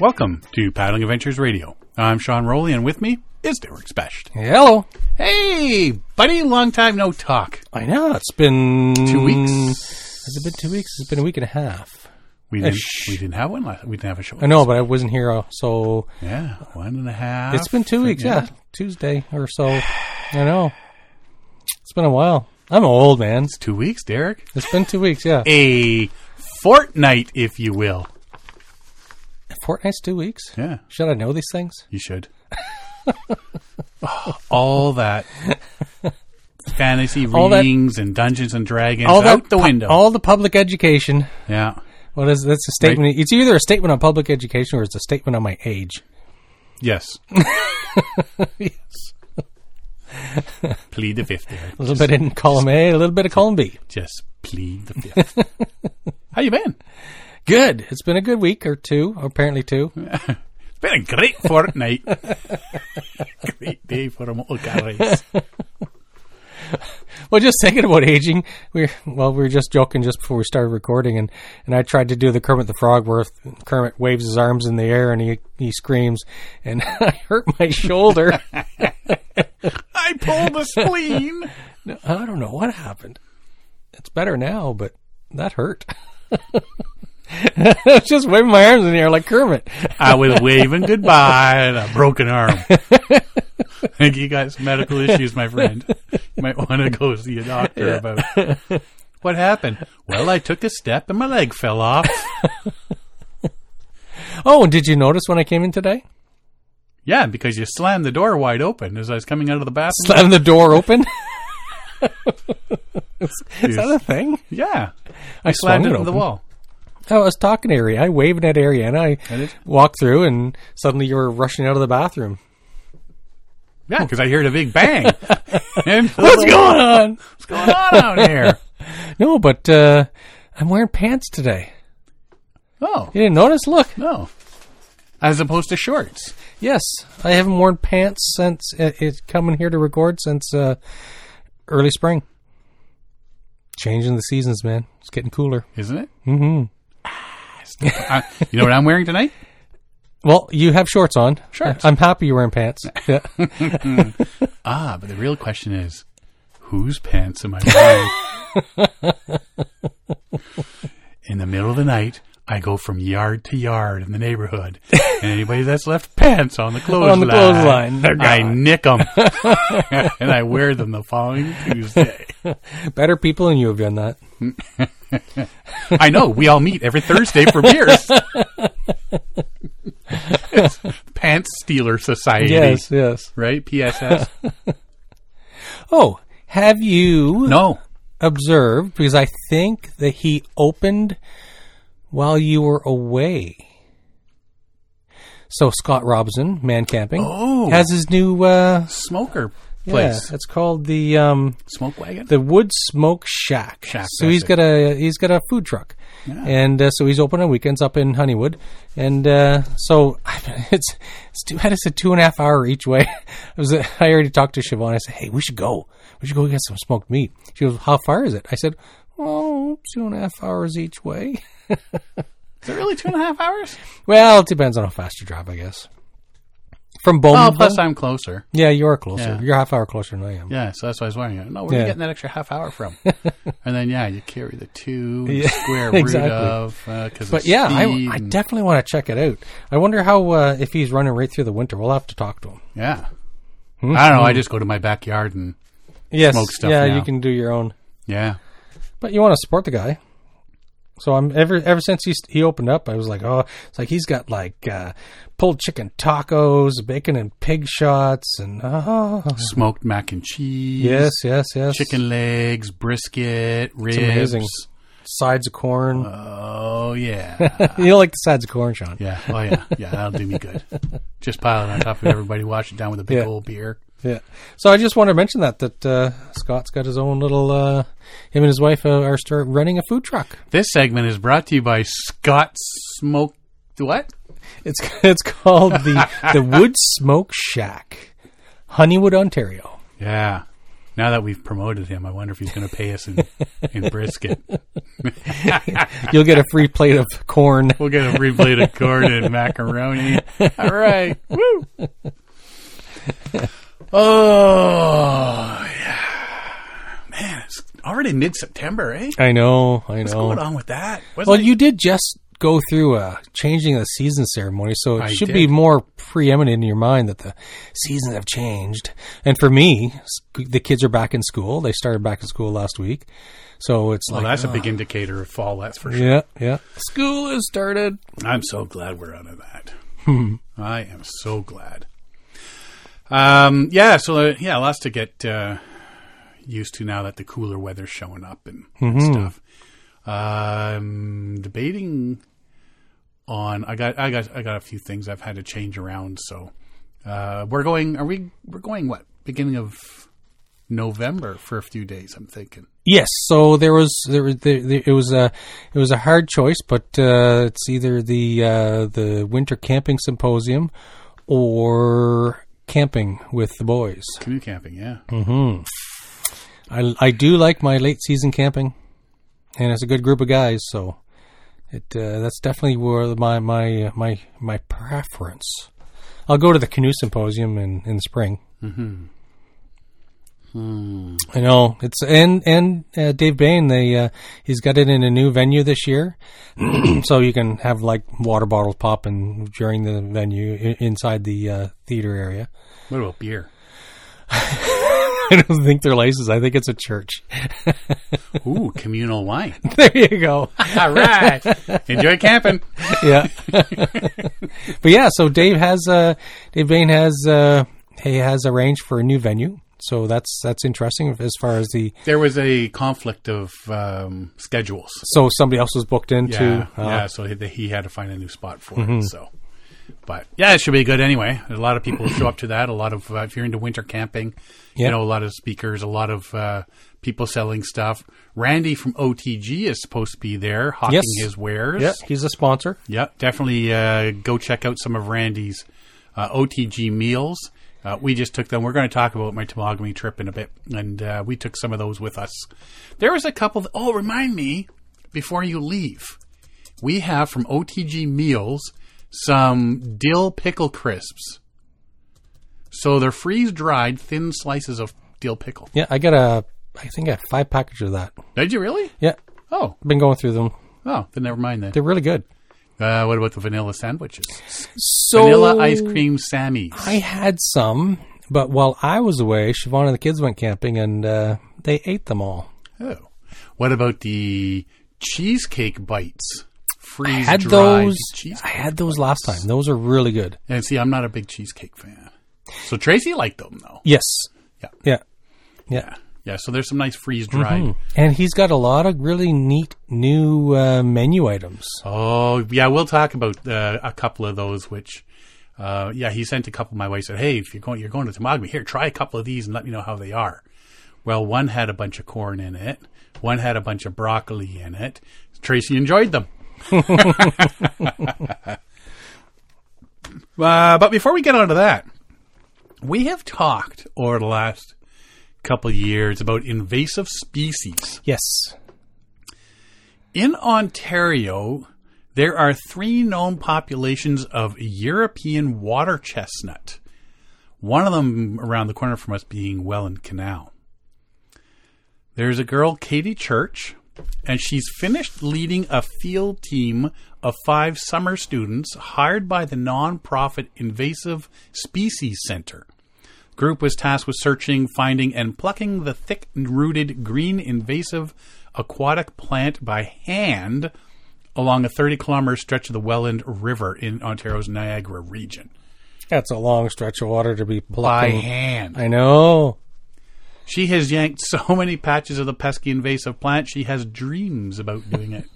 Welcome to Paddling Adventures Radio. I'm Sean Rowley, and with me is Derek Specht. Hello. Hey, buddy. Long time no talk. I know. It's been 2 weeks. Has it been 2 weeks? It's been a week and a half. We didn't have one last. We didn't have a show. I know, but I wasn't here, so yeah, 1.5. It's been 2 weeks. Yeah, Tuesday or so. I know. It's been a while. I'm old, man. It's 2 weeks, Derek. It's been 2 weeks. Yeah, a fortnight, if you will. A fortnight's 2 weeks. Yeah. Should I know these things? You should. All that fantasy readings and Dungeons and Dragons out the window. All the public education. Yeah. Well, that's a statement. Right? It's either a statement on public education or it's a statement on my age. Yes. Yes. Plead the fifth there. A little bit in column A, a little bit of column B. Just plead the fifth. How you been? Good. It's been a good week or two, apparently two. It's been a great fortnight. Great day for a motor car race. Well, just thinking about aging, we were just joking just before we started recording, and I tried to do the Kermit the Frog where Kermit waves his arms in the air and he screams, and I hurt my shoulder. I pulled a spleen. No, I don't know what happened. It's better now, but that hurt. I was just waving my arms in the air like Kermit. I was waving goodbye and a broken arm. I think you got some medical issues, my friend. You might want to go see a doctor about it. What happened? Well, I took a step and my leg fell off. Oh, and did you notice when I came in today? Yeah, because you slammed the door wide open as I was coming out of the bathroom. Slammed the door open? Is that a thing? Yeah. I slammed it into the wall. I was talking to Ari. I waved at Ariana. I walked through and suddenly you were rushing out of the bathroom. Yeah, because I heard a big bang. What's going on? What's going on out here? No, but I'm wearing pants today. Oh. You didn't notice? Look. No. As opposed to shorts. Yes. I haven't worn pants since coming here to record since early spring. Changing the seasons, man. It's getting cooler. Isn't it? Mm-hmm. You know what I'm wearing tonight? Well, you have shorts on. Shorts. I'm happy you're wearing pants. Yeah. But the real question is, whose pants am I wearing? In the middle of the night, I go from yard to yard in the neighborhood, and anybody that's left pants on the clothesline, I nick them, and I wear them the following Tuesday. Better people than you have done that. I know. We all meet every Thursday for beers. It's Pants Stealer Society. Yes, yes. Right? PSS. Oh, have you observed, because I think that he opened while you were away. So Scott Robson, Man Camping, has his new smoker place. Yeah, it's called the Smoke Wagon, the Wood Smoke Shack. So he's got a food truck, and so he's open on weekends up in Honeywood, and so it's 2.5 hour each way. I already talked to Siobhan. I said, hey, we should go get some smoked meat. She goes, how far is it? I said, 2.5 hours each way. Is it really 2.5 hours? Well, it depends on how fast you drive, I guess. From Bowmanville? Oh, plus I'm closer. Yeah, you are closer. Yeah. You're a half hour closer than I am. Yeah, so that's why I was wondering. Where are you getting that extra half hour from? And then, you carry the two square root of... But yeah, I definitely want to check it out. I wonder how, if he's running right through the winter. We'll have to talk to him. Yeah. Mm-hmm. I don't know. I just go to my backyard and smoke stuff now. You can do your own. Yeah. But you want to support the guy. So I'm ever since he opened up, I was like, it's like he's got like pulled chicken tacos, bacon and pig shots, and smoked mac and cheese. Yes, yes, yes. Chicken legs, brisket, ribs. It's amazing. Sides of corn. Oh yeah. You like the sides of corn, Sean? Yeah. Oh yeah. Yeah, that'll do me good. Just pile it on top of everybody, wash it down with a big old beer. Yeah. So I just want to mention that Scott's got his own little, him and his wife are running a food truck. This segment is brought to you by Scott's Smoke, what? It's called the Wood Smoke Shack, Honeywood, Ontario. Yeah. Now that we've promoted him, I wonder if he's going to pay us in brisket. You'll get a free plate of corn. We'll get a free plate of corn and macaroni. All right. Woo. Oh, yeah. Man, it's already mid-September, eh? I know. What's going on with that? You did just go through a changing of the season ceremony, so it should be more preeminent in your mind that the seasons have changed. And for me, the kids are back in school. They started back in school last week. So it's that's a big indicator of fall, that's for sure. Yeah. School has started. I'm so glad we're out of that. I am so glad. Lots to get used to now that the cooler weather's showing up and stuff. I'm debating on. I got a few things I've had to change around. So we're going beginning of November for a few days, I'm thinking. Yes. So it was a hard choice, but it's either the winter camping symposium or camping with the boys. Canoe camping, yeah. Mm-hmm. I do like my late season camping. And it's a good group of guys, so that's definitely where my preference. I'll go to the canoe symposium in the spring. Mm-hmm. Hmm. I know it's and Dave Bain. He's got it in a new venue this year, so you can have water bottles popping during the venue inside the theater area. What about beer? I don't think they're licensed. I think it's a church. Ooh, communal wine. There you go. All right. Enjoy camping. Yeah. So Dave Bain has arranged for a new venue. So that's interesting as far as there was a conflict of schedules. So somebody else was booked into. So he had to find a new spot for it. So, but yeah, it should be good anyway. A lot of people show up to that. A lot of if you're into winter camping, a lot of speakers, a lot of people selling stuff. Randy from OTG is supposed to be there hawking his wares. Yeah, he's a sponsor. Yeah, definitely go check out some of Randy's OTG meals. We just took them. We're going to talk about my Temagami trip in a bit. And we took some of those with us. There was a couple. Remind me, before you leave, we have from OTG Meals some dill pickle crisps. So they're freeze-dried, thin slices of dill pickle. Yeah, I think I have 5 packages of that. Did you really? Yeah. Oh. I've been going through them. Oh, then never mind then. They're really good. What about the vanilla sandwiches? So vanilla ice cream Sammies. I had some, but while I was away, Siobhan and the kids went camping, and they ate them all. Oh. What about the cheesecake bites? Freeze-dried cheesecake. I had those last time. Those are really good. And see, I'm not a big cheesecake fan. So Tracy liked them, though. Yes. Yeah. Yeah, so there's some nice freeze-dried. Mm-hmm. And he's got a lot of really neat new menu items. Oh, yeah, we'll talk about a couple of those, which, he sent a couple my way. Said, hey, if you're going to Temagami, here, try a couple of these and let me know how they are. Well, one had a bunch of corn in it. One had a bunch of broccoli in it. Tracy enjoyed them. But before we get on to that, we have talked over the last couple of years about invasive species. Yes. In Ontario, there are 3 known populations of European water chestnut. One of them around the corner from us being Welland Canal. There's a girl, Katie Church, and she's finished leading a field team of 5 summer students hired by the non-profit Invasive Species Centre. Group was tasked with searching, finding, and plucking the thick-rooted green invasive aquatic plant by hand along a 30-kilometer stretch of the Welland River in Ontario's Niagara region. That's a long stretch of water to be plucked by hand. I know. She has yanked so many patches of the pesky invasive plant, she has dreams about doing it.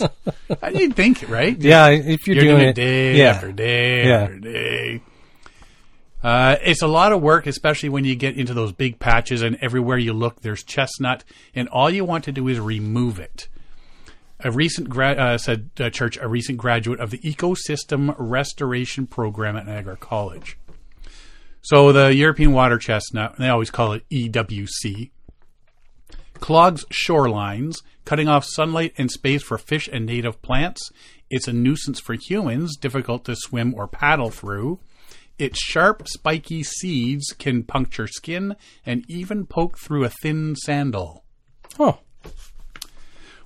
I didn't think it, right? Yeah, if you're doing it day after day after day. It's a lot of work, especially when you get into those big patches and everywhere you look, there's chestnut, and all you want to do is remove it. A recent graduate of the Ecosystem Restoration Program at Niagara College. So the European water chestnut, they always call it EWC, clogs shorelines, cutting off sunlight and space for fish and native plants. It's a nuisance for humans, difficult to swim or paddle through. Its sharp, spiky seeds can puncture skin and even poke through a thin sandal. Oh.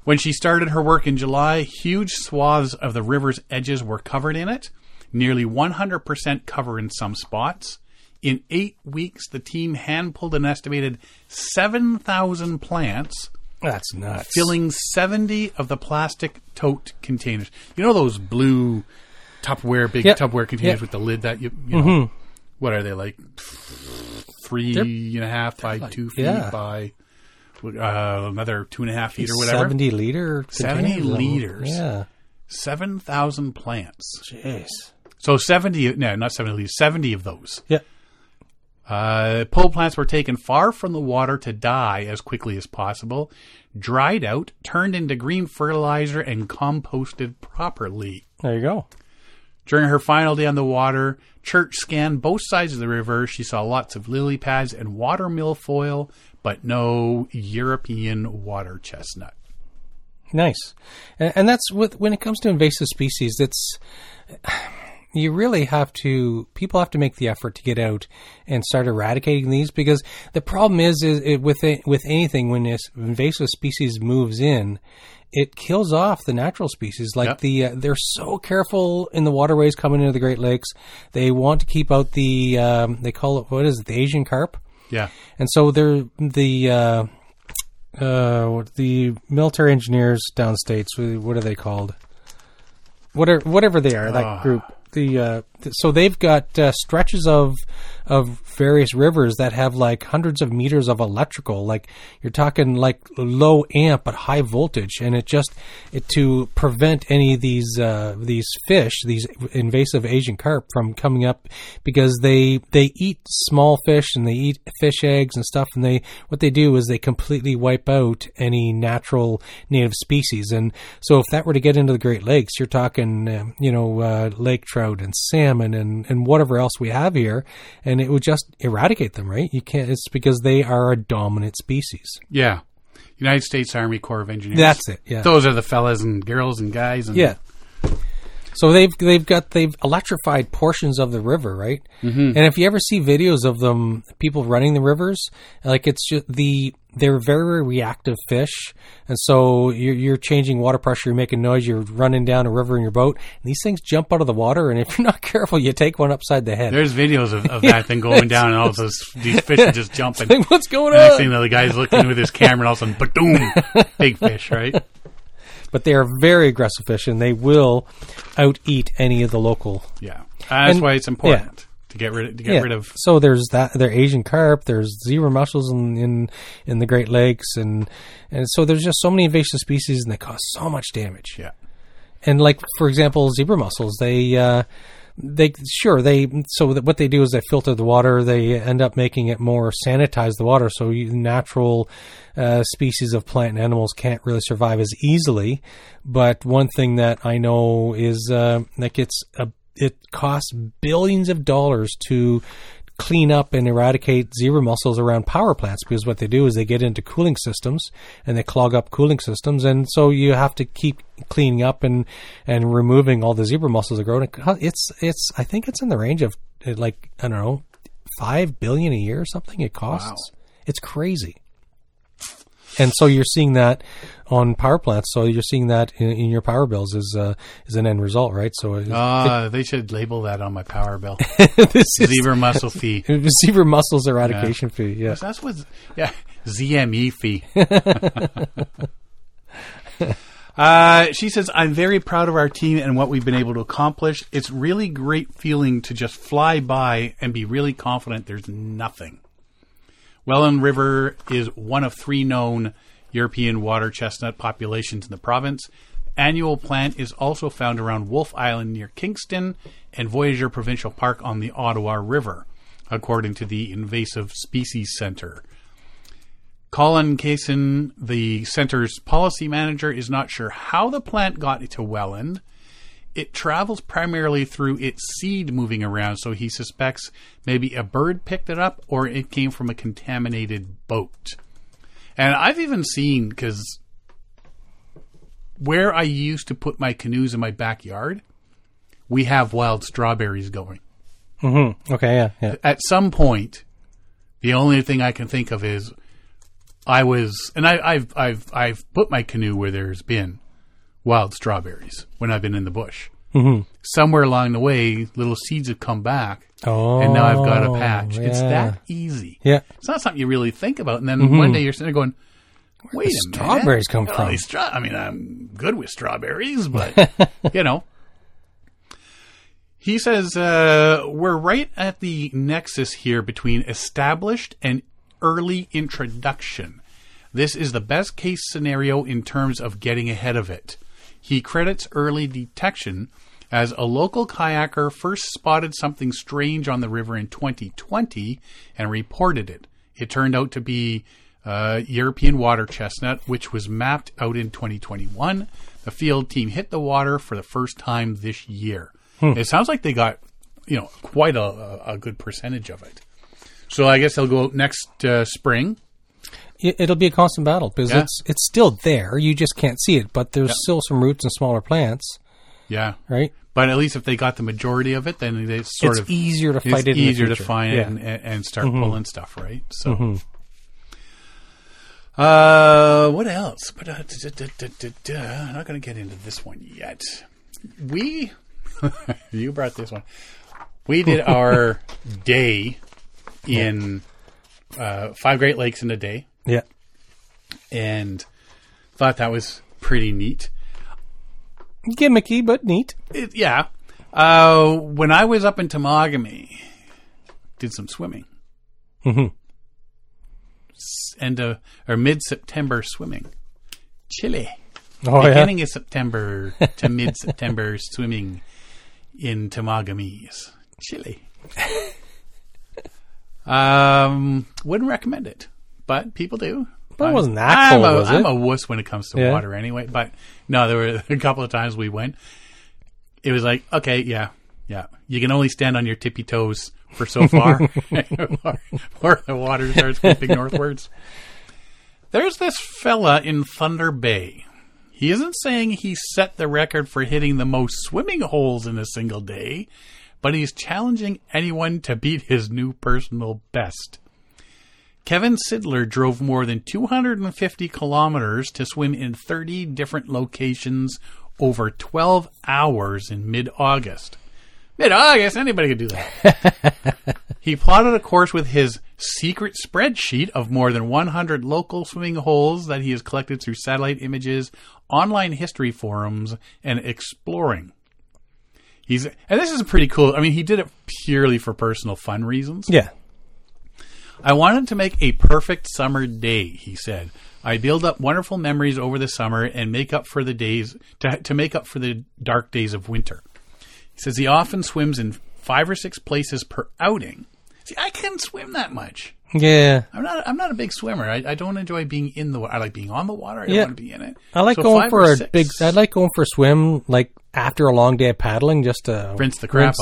When she started her work in July, huge swaths of the river's edges were covered in it, nearly 100% cover in some spots. In 8 weeks, the team hand-pulled an estimated 7,000 plants. That's nuts. Filling 70 of the plastic tote containers. You know those blue Tupperware, big Tupperware containers with the lid that you know, what are they, like 3.5 by like, 2 feet by another 2.5 feet or whatever? 70 liters. Yeah. 7,000 plants. Jeez. So 70 of those. Yeah. Pole plants were taken far from the water to die as quickly as possible, dried out, turned into green fertilizer, and composted properly. There you go. During her final day on the water, Church scanned both sides of the river. She saw lots of lily pads and water milfoil, but no European water chestnut. Nice. And that's when it comes to invasive species, that's... You really have to, people have to make the effort to get out and start eradicating these, because the problem is with anything, when this invasive species moves in, it kills off the natural species. Like they're so careful in the waterways coming into the Great Lakes. They want to keep out the, they call it, what is it, the Asian carp? Yeah. And so they're the military engineers downstates, what are they called? Whatever they are, that group. So they've got stretches of various rivers that have like hundreds of meters of electrical. Like you're talking like low amp but high voltage, and it to prevent any of these fish, these invasive Asian carp, from coming up, because they eat small fish and they eat fish eggs and stuff. And what they do is they completely wipe out any natural native species. And so if that were to get into the Great Lakes, you're talking lake trout and salmon and whatever else we have here, and it would just eradicate them, right? You can't. It's because they are a dominant species. Yeah. United States Army Corps of Engineers. That's it. Yeah. Those are the fellas and girls and guys. And yeah. So they've electrified portions of the river, right? Mm-hmm. And if you ever see videos of them, people running the rivers, like it's just they're very reactive fish. And so you're changing water pressure, you're making noise, you're running down a river in your boat, and these things jump out of the water, and if you're not careful, you take one upside the head. There's videos of that thing going down, and all of these fish are just jumping. Like, what's going on? Next thing, the guy's looking with his camera, and all of a sudden, ba-doom, big fish, right? But they are very aggressive fish, and they will out-eat any of the local. Yeah, that's why it's important to get rid of. So there's that. There are Asian carp. There's zebra mussels in the Great Lakes, and so there's just so many invasive species, and they cause so much damage. Yeah, and like for example, zebra mussels. What they do is they filter the water. They end up making it more sanitize the water, so natural species of plant and animals can't really survive as easily. But one thing that I know is it costs billions of dollars to clean up and eradicate zebra mussels around power plants, because what they do is they get into cooling systems and they clog up cooling systems, and so you have to keep cleaning up and removing all the zebra mussels that grow. It's I think it's in the range of like, I don't know, $5 billion a year or something it costs. Wow. It's crazy. And so you're seeing that on power plants. So you're seeing that in your power bills is an end result, right? So they should label that on my power bill. Zebra mussel fee. Zebra mussels eradication fee. Yeah, that's what. Yeah, ZME fee. She says, I'm very proud of our team and what we've been able to accomplish. It's really great feeling to just fly by and be really confident there's nothing. Welland River is one of 3 known European water chestnut populations in the province. Annual plant is also found around Wolf Island near Kingston and Voyager Provincial Park on the Ottawa River, according to the Invasive Species Centre. Colin Kaysen, the centre's policy manager, is not sure how the plant got to Welland. It travels primarily through its seed moving around, so he suspects maybe a bird picked it up or it came from a contaminated boat. And I've even seen, because where I used to put my canoes in my backyard, we have wild strawberries going. Mm-hmm. Okay, yeah. At some point, the only thing I can think of is I've put my canoe where there's been wild strawberries when I've been in the bush. Mm-hmm. Somewhere along the way, little seeds have come back, and now I've got a patch. Yeah. It's that easy. Yeah, it's not something you really think about. And then one day you're sitting there going, "Wait a minute, strawberries come from?" I'm good with strawberries, but you know. He says, we're right at the nexus here between established and early introduction. This is the best case scenario in terms of getting ahead of it. He credits early detection as a local kayaker first spotted something strange on the river in 2020 and reported it. It turned out to be European water chestnut, which was mapped out in 2021. The field team hit the water for the first time this year. It sounds like they got, quite a good percentage of it. So I guess they'll go out next spring. It'll be a constant battle because it's still there. You just can't see it, but there's still some roots and smaller plants. Yeah. Right? But at least if they got the majority of it, then it's easier to fight it in the future. It's easier to find it and start pulling stuff, right? So. What else? I'm not going to get into this one yet. You brought this one. We did our day in 5 Great Lakes in a day. Yeah. And thought that was pretty neat. Gimmicky, but neat. Yeah. When I was up in Temagami, did some swimming. Mm-hmm. Or mid-September swimming. Chilly. Beginning of September to mid-September swimming. In Temagami's Chile. Wouldn't recommend it, but people do. But it wasn't that cold, was it? I'm a wuss when it comes to water anyway. But no, there were a couple of times we went. It was like, okay, yeah. You can only stand on your tippy toes for so far before the water starts creeping northwards. There's this fella in Thunder Bay. He isn't saying he set the record for hitting the most swimming holes in a single day, but he's challenging anyone to beat his new personal best. Kevin Sidler drove more than 250 kilometers to swim in 30 different locations over 12 hours in mid-August. Mid-August? Anybody could do that. He plotted a course with his secret spreadsheet of more than 100 local swimming holes that he has collected through satellite images, online history forums, and exploring. And this is pretty cool. I mean, he did it purely for personal fun reasons. Yeah. I wanted to make a perfect summer day, he said. I build up wonderful memories over the summer and make up for the days to make up for the dark days of winter. He says he often swims in 5 or 6 places per outing. See, I can't swim that much. Yeah. I'm not a big swimmer. I don't enjoy being in the water. I like being on the water. I don't want to be in it. I like going for a swim, like after a long day of paddling, just to rinse the crap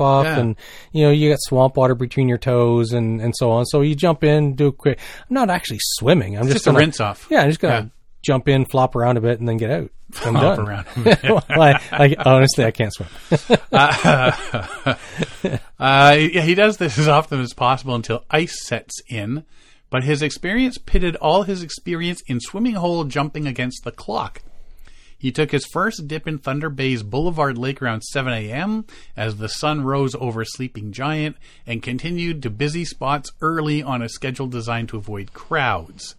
off. Yeah. And, you got swamp water between your toes and so on. So you jump in, do a quick. I'm not actually swimming. I'm just a rinse off. Yeah. I'm just going to jump in, flop around a bit, and then get out. I'm flop done. Around. Well, honestly, I can't swim. He does this as often as possible until ice sets in, but his experience pitted all his experience in swimming hole jumping against the clock. He took his first dip in Thunder Bay's Boulevard Lake around 7 a.m. as the sun rose over Sleeping Giant and continued to busy spots early on a schedule designed to avoid crowds.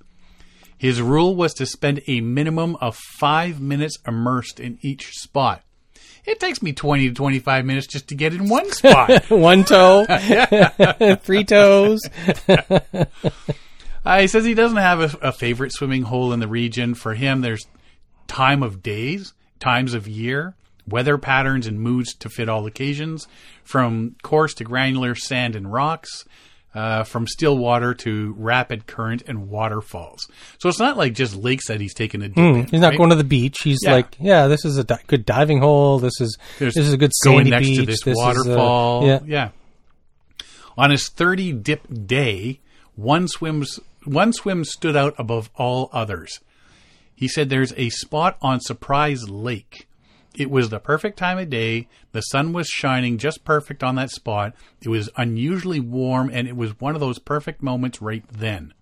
His rule was to spend a minimum of 5 minutes immersed in each spot. It takes me 20 to 25 minutes just to get in one spot. One toe, 3 toes. He says he doesn't have a favorite swimming hole in the region. For him, there's time of days, times of year, weather patterns, and moods to fit all occasions, from coarse to granular sand and rocks. From still water to rapid current and waterfalls. So it's not like just lakes that he's taking a dip in. He's not going to the beach. He's this is a good diving hole. This is a good sandy beach. Going next to this waterfall. On his 30 dip day, One swim stood out above all others. He said there's a spot on Surprise Lake. It was the perfect time of day. The sun was shining just perfect on that spot. It was unusually warm, and it was one of those perfect moments right then.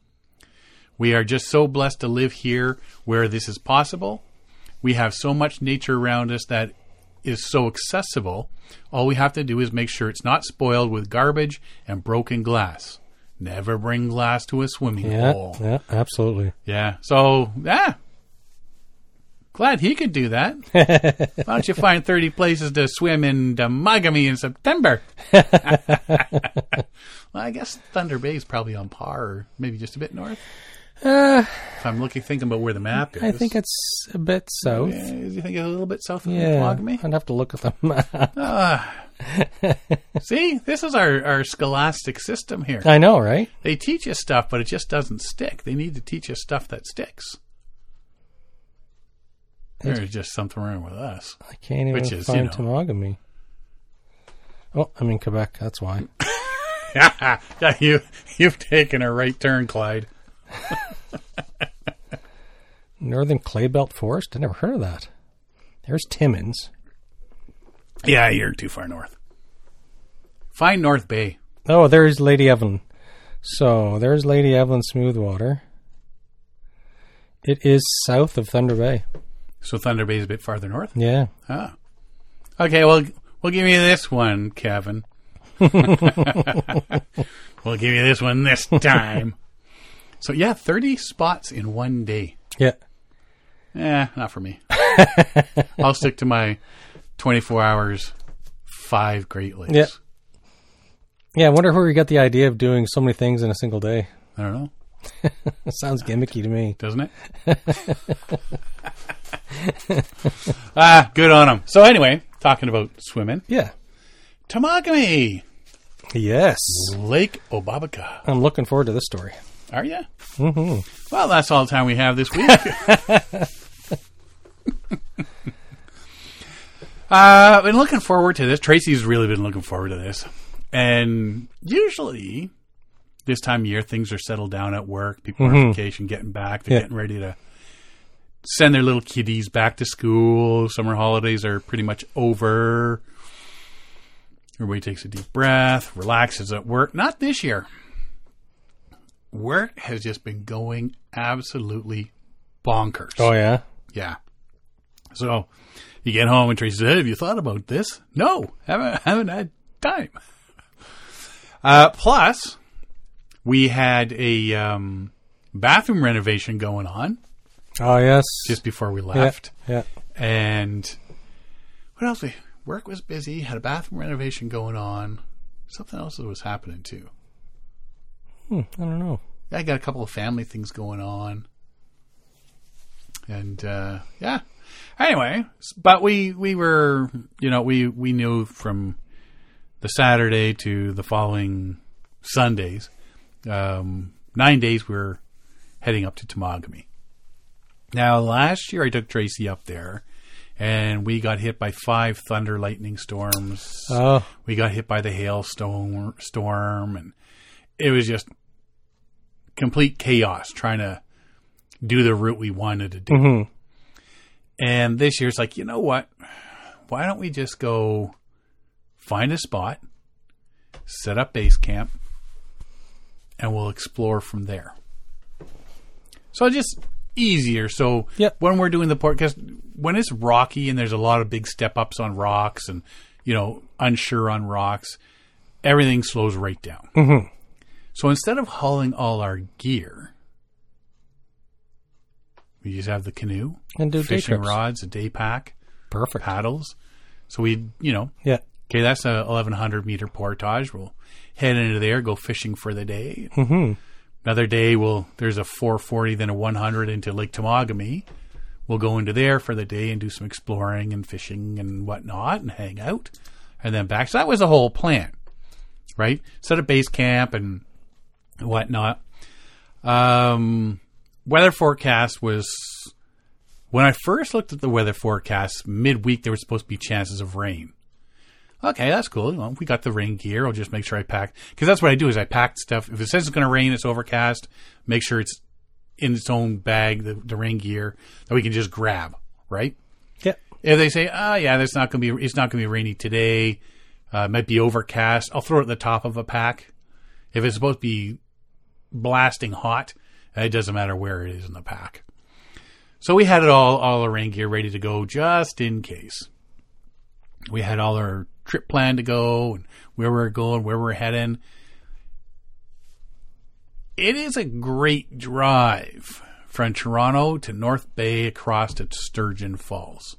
We are just so blessed to live here where this is possible. We have so much nature around us that is so accessible. All we have to do is make sure it's not spoiled with garbage and broken glass. Never bring glass to a swimming pool. Yeah, absolutely. Yeah. So, glad he could do that. Why don't you find 30 places to swim in Temagami in September? Well, I guess Thunder Bay is probably on par, or maybe just a bit north. If I'm thinking about where the map is. I think it's a bit south. Yeah, you think it's a little bit south of Temagami? I'd have to look at the map. See, this is our scholastic system here. I know, right? They teach us stuff, but it just doesn't stick. They need to teach us stuff that sticks. There's just something wrong with us. I can't even find Temagami. Oh, I'm in Quebec. That's why. You've taken a right turn, Clyde. Northern Clay Belt Forest? I never heard of that. There's Timmins. Yeah, you're too far north. Find North Bay. Oh, there's Lady Evelyn. So there's Lady Evelyn Smoothwater. It is south of Thunder Bay. So Thunder Bay is a bit farther north? Yeah. Ah. Okay, well, we'll give you this one, Kevin. We'll give you this one this time. So, 30 spots in one day. Yeah. Not for me. I'll stick to my 24 hours, 5 Great Lakes. Yeah. I wonder where you got the idea of doing so many things in a single day. I don't know. Sounds gimmicky to me. Doesn't it? Good on them. So anyway, talking about swimming. Yeah. Temagami. Yes. Lake Obabika. I'm looking forward to this story. Are you? Mm-hmm. Well, that's all the time we have this week. I've been looking forward to this. Tracy's really been looking forward to this. And usually this time of year, things are settled down at work. People are on vacation, getting back. They're getting ready to send their little kiddies back to school. Summer holidays are pretty much over. Everybody takes a deep breath, relaxes at work. Not this year. Work has just been going absolutely bonkers. Oh, yeah? Yeah. So you get home and Tracy says, hey, have you thought about this? No, haven't had time. Plus, we had a bathroom renovation going on. Oh, yes. Just before we left. Yeah. And what else? Work was busy, had a bathroom renovation going on. Something else was happening, too. I don't know. I got a couple of family things going on. And, Anyway, but we were, we knew from the Saturday to the following Sundays, 9 days we were heading up to Temagami. Now, last year I took Tracy up there, and we got hit by 5 thunder lightning storms. Oh. We got hit by the hailstorm, and it was just complete chaos trying to do the route we wanted to do. Mm-hmm. And this year it's like, you know what? Why don't we just go find a spot, set up base camp, and we'll explore from there. So just easier. So when we're doing the port, because when it's rocky and there's a lot of big step-ups on rocks and, unsure on rocks, everything slows right down. Mm-hmm. So instead of hauling all our gear, we just have the canoe, and do fishing rods, a day pack, perfect paddles. So we, okay, that's a 1,100-meter portage. We'll head into there, go fishing for the day. Mm-hmm. Another day, there's a 440, then a 100 into Lake Temagami. We'll go into there for the day and do some exploring and fishing and whatnot and hang out and then back. So that was the whole plan, right? Set up base camp and whatnot. Weather forecast was, when I first looked at the weather forecast midweek, there were supposed to be chances of rain. okay, that's cool. Well, we got the rain gear. I'll just make sure I pack. Because that's what I do is I pack stuff. If it says it's going to rain, it's overcast, make sure it's in its own bag, the rain gear, that we can just grab, right? Yeah. If they say, oh, yeah, that's not going to be, it's not going to be rainy today. It might be overcast. I'll throw it at the top of a pack. If it's supposed to be blasting hot, it doesn't matter where it is in the pack. So we had it all our rain gear ready to go just in case. We had all our trip plan to go and where we're going, where we're heading. It is a great drive from Toronto to North Bay across to Sturgeon Falls.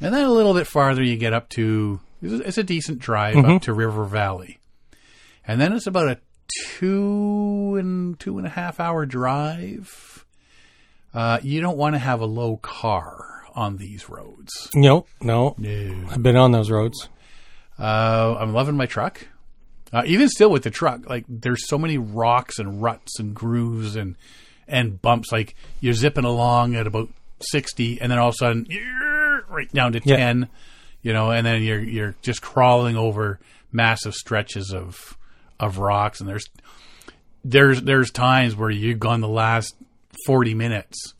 And then a little bit farther you get up to, it's a decent drive up to River Valley. And then it's about a 2.5 hour drive. You don't want to have a low car on these roads. No. I've been on those roads. I'm loving my truck. Even still with the truck, like there's so many rocks and ruts and grooves and bumps. Like you're zipping along at about 60 and then all of a sudden right down to 10, you know, and then you're just crawling over massive stretches of rocks. And there's times where you've gone the last 40 minutes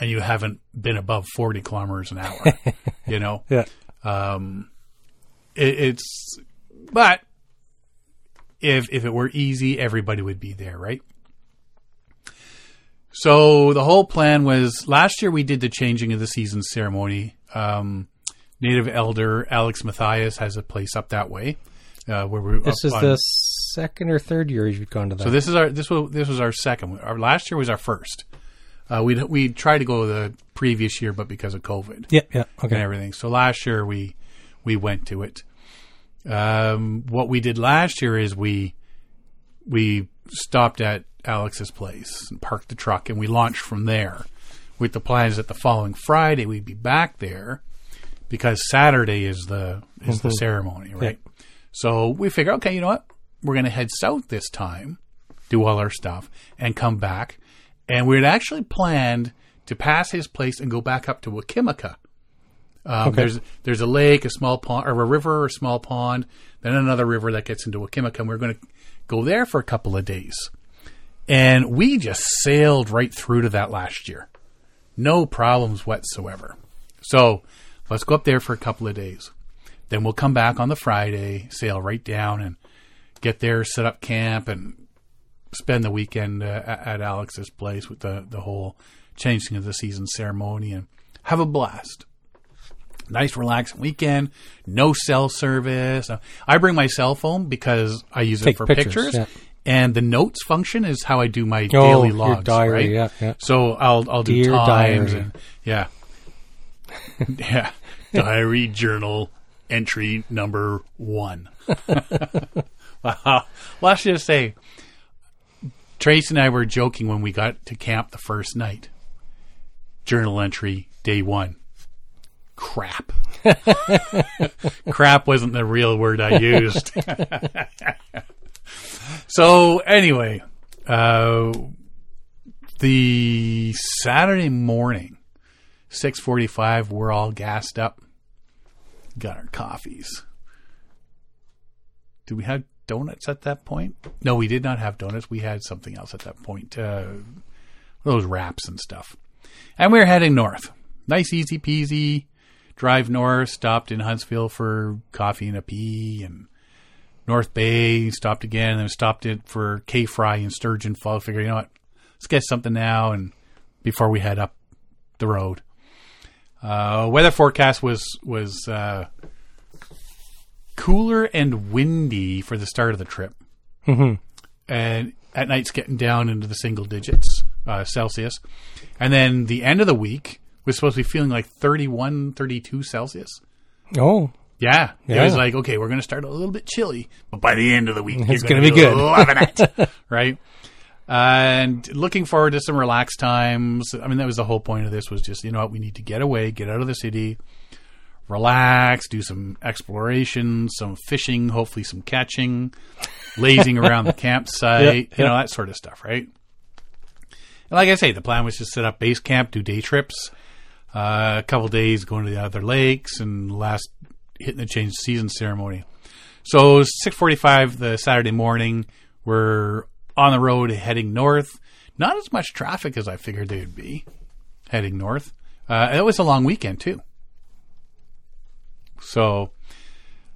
and you haven't been above 40 kilometers an hour, you know? Yeah. But if it were easy, everybody would be there, right? So the whole plan was, last year we did the changing of the season ceremony. Native elder Alex Matthias has a place up that way. The second or third year you've gone to that. So this was our second. Our last year was our first. We tried to go the previous year, but because of COVID, okay, and everything. So last year we went to it. What we did last year is we stopped at Alex's place and parked the truck, and we launched from there with the plans that the following Friday we'd be back there because Saturday is the ceremony, right? Yeah. So we figure, okay, you know what? We're going to head south this time, do all our stuff, and come back. And we had actually planned to pass his place and go back up to Wakimika. There's a lake, a small pond, or a river, a small pond, then another river that gets into Wakimika. And we're going to go there for a couple of days. And we just sailed right through to that last year. No problems whatsoever. So let's go up there for a couple of days. Then we'll come back on the Friday, sail right down and get there, set up camp, and spend the weekend at Alex's place with the whole changing of the season ceremony and have a blast. Nice, relaxing weekend. No cell service. I bring my cell phone because I use it for pictures. Yeah. And the notes function is how I do my daily logs. Your diary, right? Yeah. So I'll do Dear times. Diary. And diary journal. Entry number 1. Well, I should just say, Trace and I were joking when we got to camp the first night. Journal entry day 1. Crap. Crap wasn't the real word I used. So anyway, the Saturday morning, 6:45, we're all gassed up. Got our coffees. Did we have donuts at that point? No, we did not have donuts. We had something else at that point. Those wraps and stuff. And we were heading north. Nice, easy peasy. Drive north. Stopped in Huntsville for coffee and a pee. And North Bay. Stopped again. And then stopped it for K-Fry and Sturgeon Falls. Figured, you know what? Let's get something now. And before we head up the road. Weather forecast was cooler and windy for the start of the trip. Mm-hmm. And at night it's getting down into the single digits Celsius. And then the end of the week was supposed to be feeling like 31, 32 Celsius. Oh. Yeah. It was like, okay, we're going to start a little bit chilly, but by the end of the week it's going to be good. Loving it. Right? And looking forward to some relaxed times. I mean, that was the whole point of this was just, you know what, we need to get away, get out of the city, relax, do some exploration, some fishing, hopefully some catching, lazing around the campsite, you know, that sort of stuff, right? And like I say, the plan was to set up base camp, do day trips, a couple days going to the other lakes, and last hitting the change season ceremony. So 6:45 the Saturday morning, we're on the road heading north. Not as much traffic as I figured there would be heading north. It was a long weekend too. So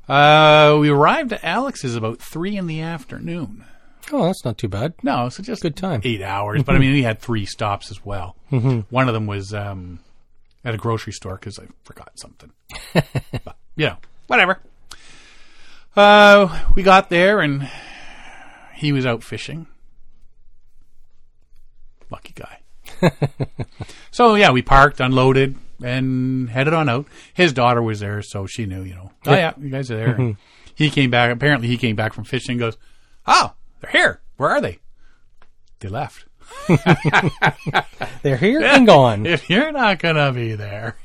we arrived at Alex's about 3 in the afternoon. Oh, that's not too bad. No, so just good time. 8 hours. But I mean, we had 3 stops as well. Mm-hmm. One of them was at a grocery store because I forgot something. But, you know, whatever. We got there and he was out fishing. Lucky guy. So, yeah, we parked, unloaded, and headed on out. His daughter was there, so she knew, you know. Oh, yeah, you guys are there. Mm-hmm. He came back. Apparently, he came back from fishing and goes, oh, they're here. Where are they? They left. They're here and gone. If you're not going to be there.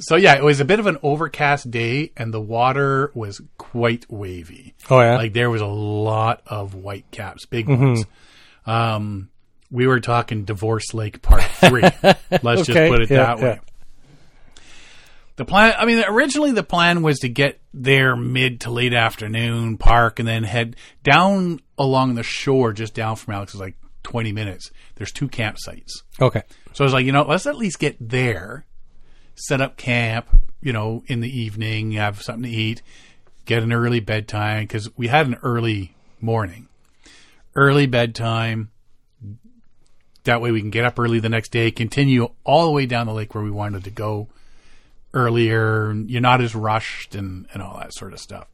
So, yeah, it was a bit of an overcast day, and the water was quite wavy. Oh, yeah? Like, there was a lot of white caps, big ones. We were talking Divorce Lake Part 3. Let's just put it that way. The plan, I mean, originally the plan was to get there mid to late afternoon, park, and then head down along the shore, just down from Alex, is like 20 minutes. There's 2 campsites. Okay. So I was like, you know, let's at least get there, set up camp, you know, in the evening, have something to eat, get an early bedtime, because we had an early morning, early bedtime. That way we can get up early the next day, continue all the way down the lake where we wanted to go. Earlier, you're not as rushed and all that sort of stuff.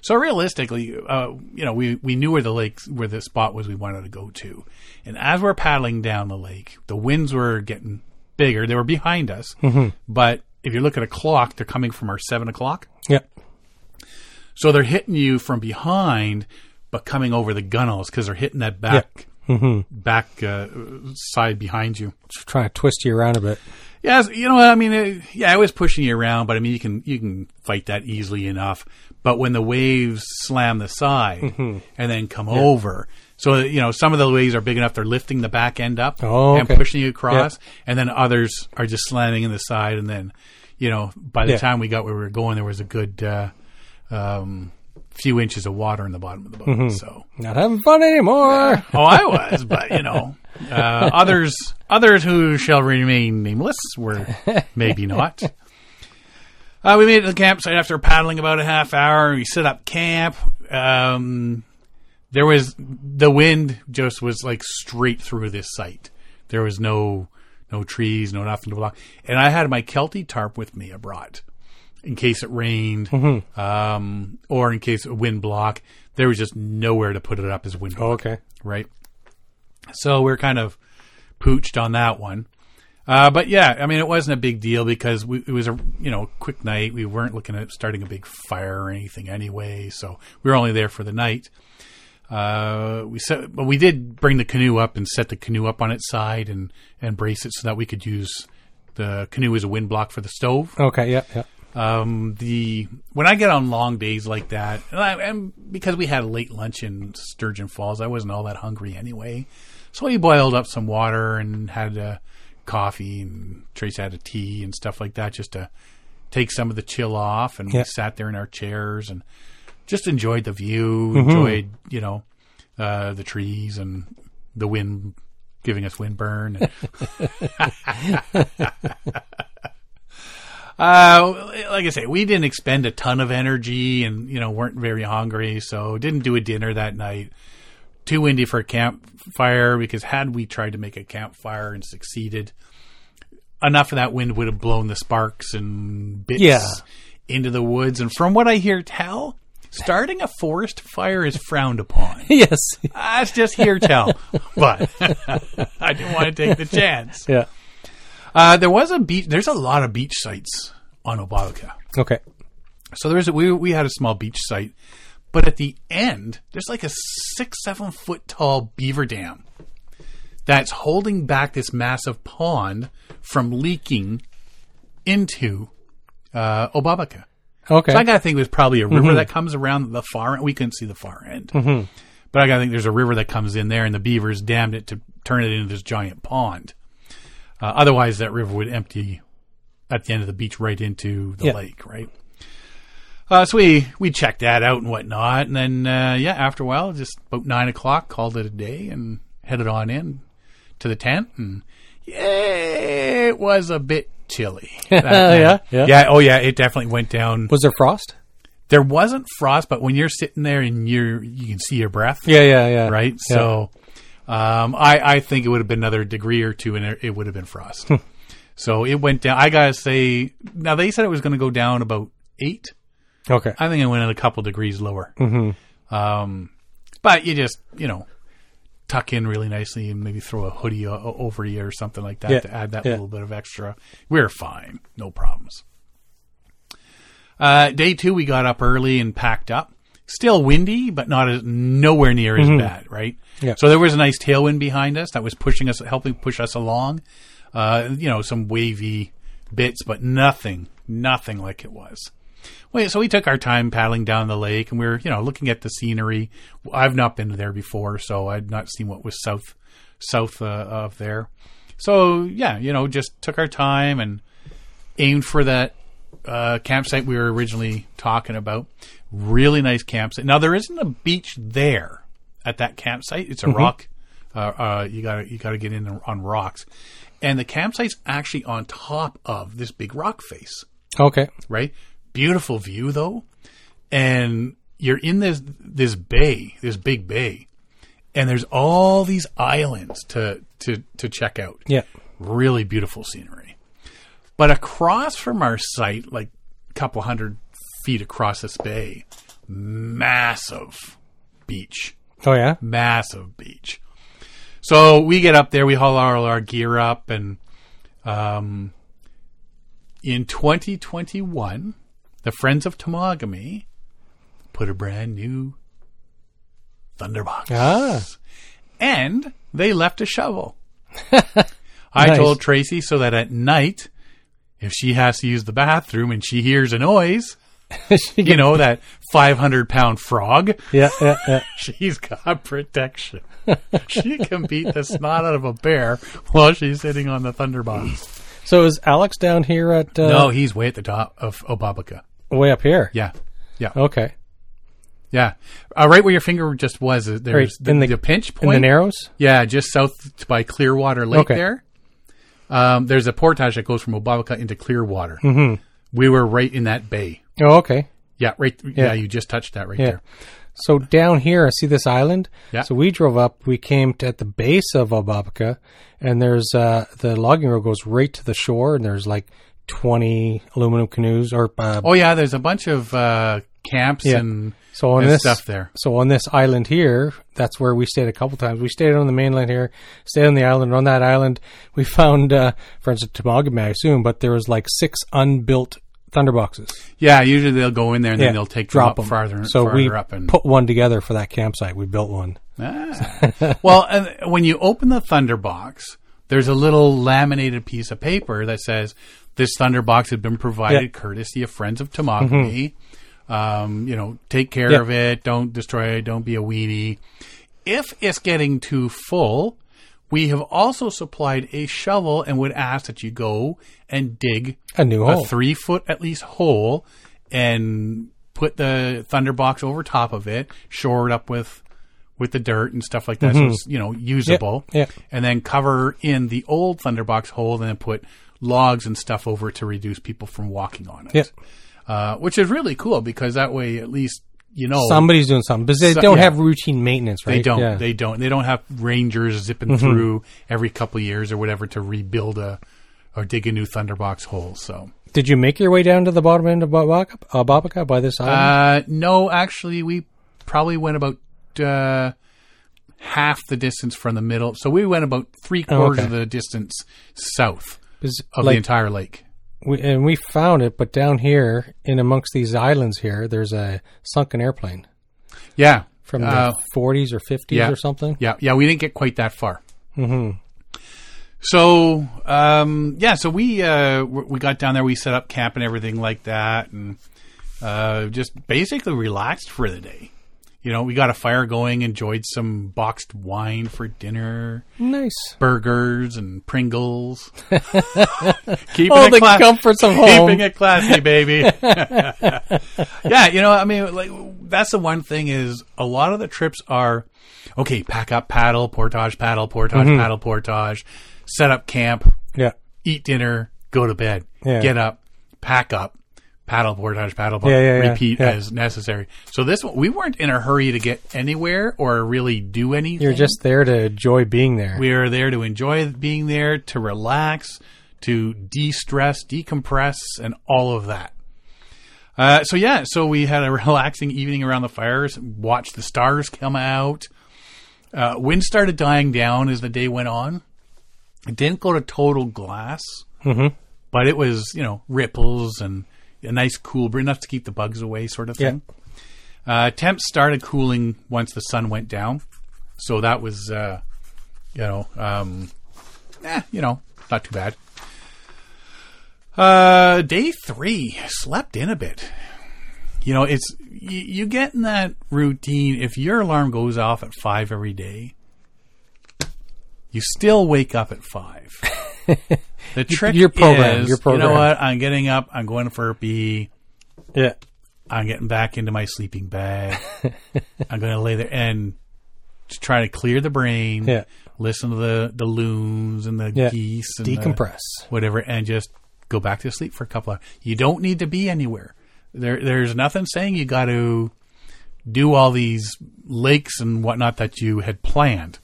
So realistically, you know, we knew where the lake, where the spot was we wanted to go to. And as we're paddling down the lake, the winds were getting bigger. They were behind us. Mm-hmm. But if you look at a clock, they're coming from our 7 o'clock. Yep. So they're hitting you from behind, but coming over the gunnels because they're hitting that back, back side behind you. Just trying to twist you around a bit. Yes, you know, I mean, it was pushing you around, but I mean, you can fight that easily enough. But when the waves slam the side and then come over, so, you know, some of the waves are big enough, they're lifting the back end up and pushing you across, and then others are just slamming in the side. And then, you know, by the time we got where we were going, there was a good few inches of water in the bottom of the boat. So not having fun anymore. Oh, I was, but, you know. Others who shall remain nameless were maybe not. We made it to the campsite after paddling about a half hour. We set up camp. There was the wind just was like straight through this site. There was no trees, no nothing to block. And I had my Keltie tarp with me abroad in case it rained, or in case a wind block. There was just nowhere to put it up as wind block. Oh, okay, right. So we're kind of pooched on that one. But yeah, I mean, it wasn't a big deal because it was a, you know, quick night. We weren't looking at starting a big fire or anything anyway. So we were only there for the night. But we did bring the canoe up and set the canoe up on its side and brace it so that we could use the canoe as a wind block for the stove. Okay. Yeah. Yeah. When I get on long days like that, and because we had a late lunch in Sturgeon Falls, I wasn't all that hungry anyway. So we boiled up some water and had a coffee, and Trace had a tea and stuff like that just to take some of the chill off. And we sat there in our chairs and just enjoyed the view, enjoyed, you know, the trees and the wind giving us windburn. Like I say, we didn't expend a ton of energy and, you know, weren't very hungry. So didn't do a dinner that night. Too windy for a campfire because had we tried to make a campfire and succeeded, enough of that wind would have blown the sparks and bits into the woods. And from what I hear tell, starting a forest fire is frowned upon. Yes. That's just hear tell. But I didn't want to take the chance. Yeah. There was a beach. There's a lot of beach sites on Obabika. Okay. So there's we had a small beach site, but at the end there's like a 6-7 foot tall beaver dam that's holding back this massive pond from leaking into Obabika. Okay. So I gotta think it was probably a river that comes around the far end. We couldn't see the far end, but I gotta think there's a river that comes in there, and the beavers dammed it to turn it into this giant pond. Otherwise, that river would empty at the end of the beach right into the lake, right? So we checked that out and whatnot. And then, after a while, just about 9 o'clock, called it a day and headed on in to the tent. And it was a bit chilly. It definitely went down. Was there frost? There wasn't frost, but when you're sitting there and you can see your breath. Yeah. Right? Yeah. So I think it would have been another degree or two and it would have been frost. So it went down. I got to say, now they said it was going to go down about 8. Okay. I think it went in a couple degrees lower. Mm-hmm. But you just, tuck in really nicely and maybe throw a hoodie over you or something like that to add that little bit of extra. We're fine. No problems. Day 2, we got up early and packed up. Still windy, but nowhere near as bad, right? Yeah. So there was a nice tailwind behind us that was helping push us along. Some wavy bits, but nothing like it was. Well, so we took our time paddling down the lake and we were, looking at the scenery. I've not been there before, so I'd not seen what was south of there. So, just took our time and aimed for that campsite we were originally talking about. Really nice campsite. Now, there isn't a beach there at that campsite. It's a rock. You gotta get in on rocks. And the campsite's actually on top of this big rock face. Okay. Right? Beautiful view, though. And you're in this bay, this big bay, and there's all these islands to check out. Yeah. Really beautiful scenery. But across from our site, like a couple 100 feet across this bay, massive beach. Oh, yeah? Massive beach. So we get up there, we haul all our gear up, and in 2021... the Friends of Temagami put a brand new Thunderbox. Ah. And they left a shovel. I told Tracy so that at night, if she has to use the bathroom and she hears a noise, that 500-pound frog, she's got protection. She can beat the snot out of a bear while she's sitting on the Thunderbox. So is Alex down here at... No, he's way at the top of Obabika. Way up here? Yeah. Okay. Yeah. Right where your finger just was, there's the pinch point. In the narrows? Yeah, just south by Clearwater Lake there. There's a portage that goes from Obabika into Clearwater. Mm-hmm. We were right in that bay. Oh, okay. Yeah, right. Yeah, you just touched that there. So down here, I see this island. Yeah. So we drove up. We came at the base of Obabika, and there's the logging road goes right to the shore, and there's like 20 aluminum canoes. Or there's a bunch of camps and stuff there. So on this island here, that's where we stayed a couple times. We stayed on the mainland here, stayed on the island. On that island, we found, for instance, Temagami, I assume, but there was like 6 unbuilt Thunderboxes. Yeah, usually they'll go in there and then they'll take them up farther and farther up. So we put one together for that campsite. We built one. Ah. Well, and when you open the Thunderbox, there's a little laminated piece of paper that says, this Thunderbox has been provided courtesy of Friends of Temagami. Mm-hmm. Take care of it. Don't destroy it. Don't be a weenie. If it's getting too full, we have also supplied a shovel and would ask that you go and dig a new hole, a 3-foot at least hole, and put the Thunderbox over top of it, shore it up with the dirt and stuff like that, so it's usable. Yeah. And then cover in the old Thunderbox hole, and then put logs and stuff over it to reduce people from walking on it. Yeah. Which is really cool because that way at least. Somebody's doing something because they don't have routine maintenance, right? They don't have rangers zipping through every couple of years or whatever to rebuild or dig a new Thunderbox hole. So did you make your way down to the bottom end of Obabika by this island? No, actually we probably went about half the distance from the middle. So we went about 3/4 of the distance south of the entire lake. We found it, but down here, in amongst these islands here, there's a sunken airplane. Yeah. From the 40s or 50s or something. Yeah, we didn't get quite that far. Mm-hmm. So, so we got down there, we set up camp and everything like that, and just basically relaxed for the day. You know, we got a fire going, enjoyed some boxed wine for dinner. Nice. Burgers and Pringles. Comforts of home. Keeping it classy, baby. Yeah, you know, I mean, like, that's the one thing is a lot of the trips are, okay, pack up, paddle, portage, mm-hmm. paddle, portage, set up camp, yeah, eat dinner, go to bed, yeah. get up, paddle, portage, paddle, portage, repeat as necessary. So this one, we weren't in a hurry to get anywhere or really do anything. You're just there to enjoy being there. We are there to enjoy being there, to relax, to de-stress, decompress, and all of that. So we had a relaxing evening around the fires, watched the stars come out. Wind started dying down as the day went on. It didn't go to total glass, mm-hmm. but it was, you know, ripples and a nice cool breeze, enough to keep the bugs away sort of thing. Yeah. Temps started cooling once the sun went down. So that was, not too bad. Day three, slept in a bit. You know, it's you get in that routine. If your alarm goes off at 5 every day, you still wake up at 5. The trick is, you know what? I'm getting up. I'm going for a pee. Yeah. I'm getting back into my sleeping bag. I'm going to lay there and try to clear the brain. Yeah. Listen to the loons and the geese. And decompress. Whatever, and just go back to sleep for a couple hours. You don't need to be anywhere. There's nothing saying you got to do all these lakes and whatnot that you had planned.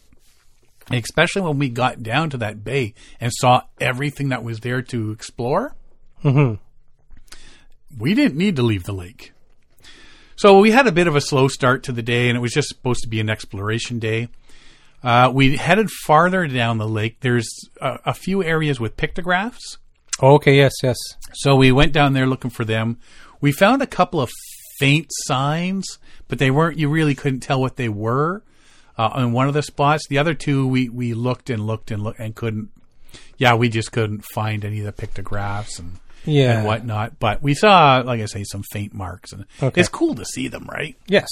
Especially when we got down to that bay and saw everything that was there to explore. Mm-hmm. We didn't need to leave the lake. So we had a bit of a slow start to the day, and it was just supposed to be an exploration day. We headed farther down the lake. There's a few areas with pictographs. Oh, okay, yes. So we went down there looking for them. We found a couple of faint signs, but you really couldn't tell what they were on one of the spots. The other two, we looked and couldn't. Yeah, we just couldn't find any of the pictographs and whatnot. But we saw, like I say, some faint marks. It's cool to see them, right? Yes.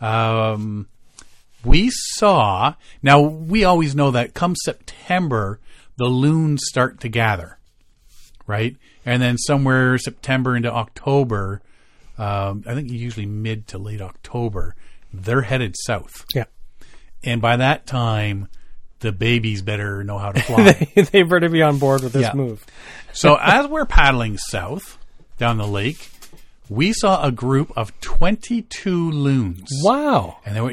Now we always know that come September, the loons start to gather. Right? And then somewhere September into October, I think usually mid to late October, they're headed south. Yeah. And by that time, the babies better know how to fly. they better be on board with this move. So as we're paddling south down the lake, we saw a group of 22 loons. Wow. And they were,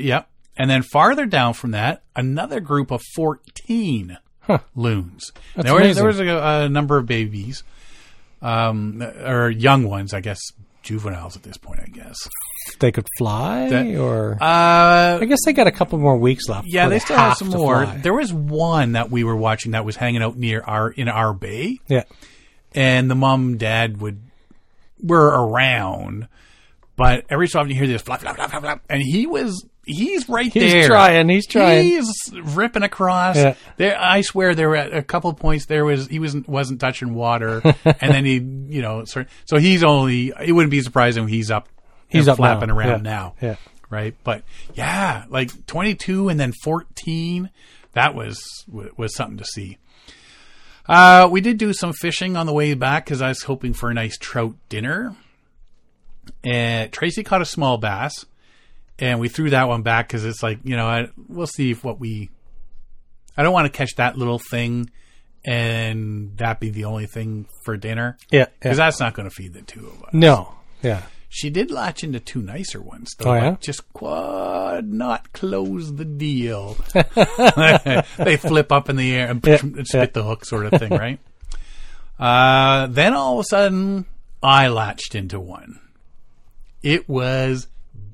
and then farther down from that, another group of 14 loons. There was a number of babies, or young ones, I guess, juveniles at this point, I guess. They could fly, I guess they got a couple more weeks left. Yeah, they still have some more. Fly. There was one that we were watching that was hanging out in our bay. Yeah. And the mom and dad were around, but every so often you hear this flap, flap, flap, flap, flap, and he's right there. He's trying. He's ripping across. Yeah. There, I swear there were at a couple of points he wasn't touching water. And then so he's only, it wouldn't be surprising when he's up flapping now. Around now. Yeah. Right. But yeah, like 22 and then 14, that was something to see. We did do some fishing on the way back because I was hoping for a nice trout dinner. And Tracy caught a small bass. And we threw that one back because it's like, you know, we'll see if I don't want to catch that little thing and that be the only thing for dinner. Yeah. Because that's not going to feed the two of us. No. Yeah. She did latch into two nicer ones, though. Oh, yeah? Just quad not close the deal. They flip up in the air and spit the hook sort of thing, right? Then all of a sudden, I latched into one. It was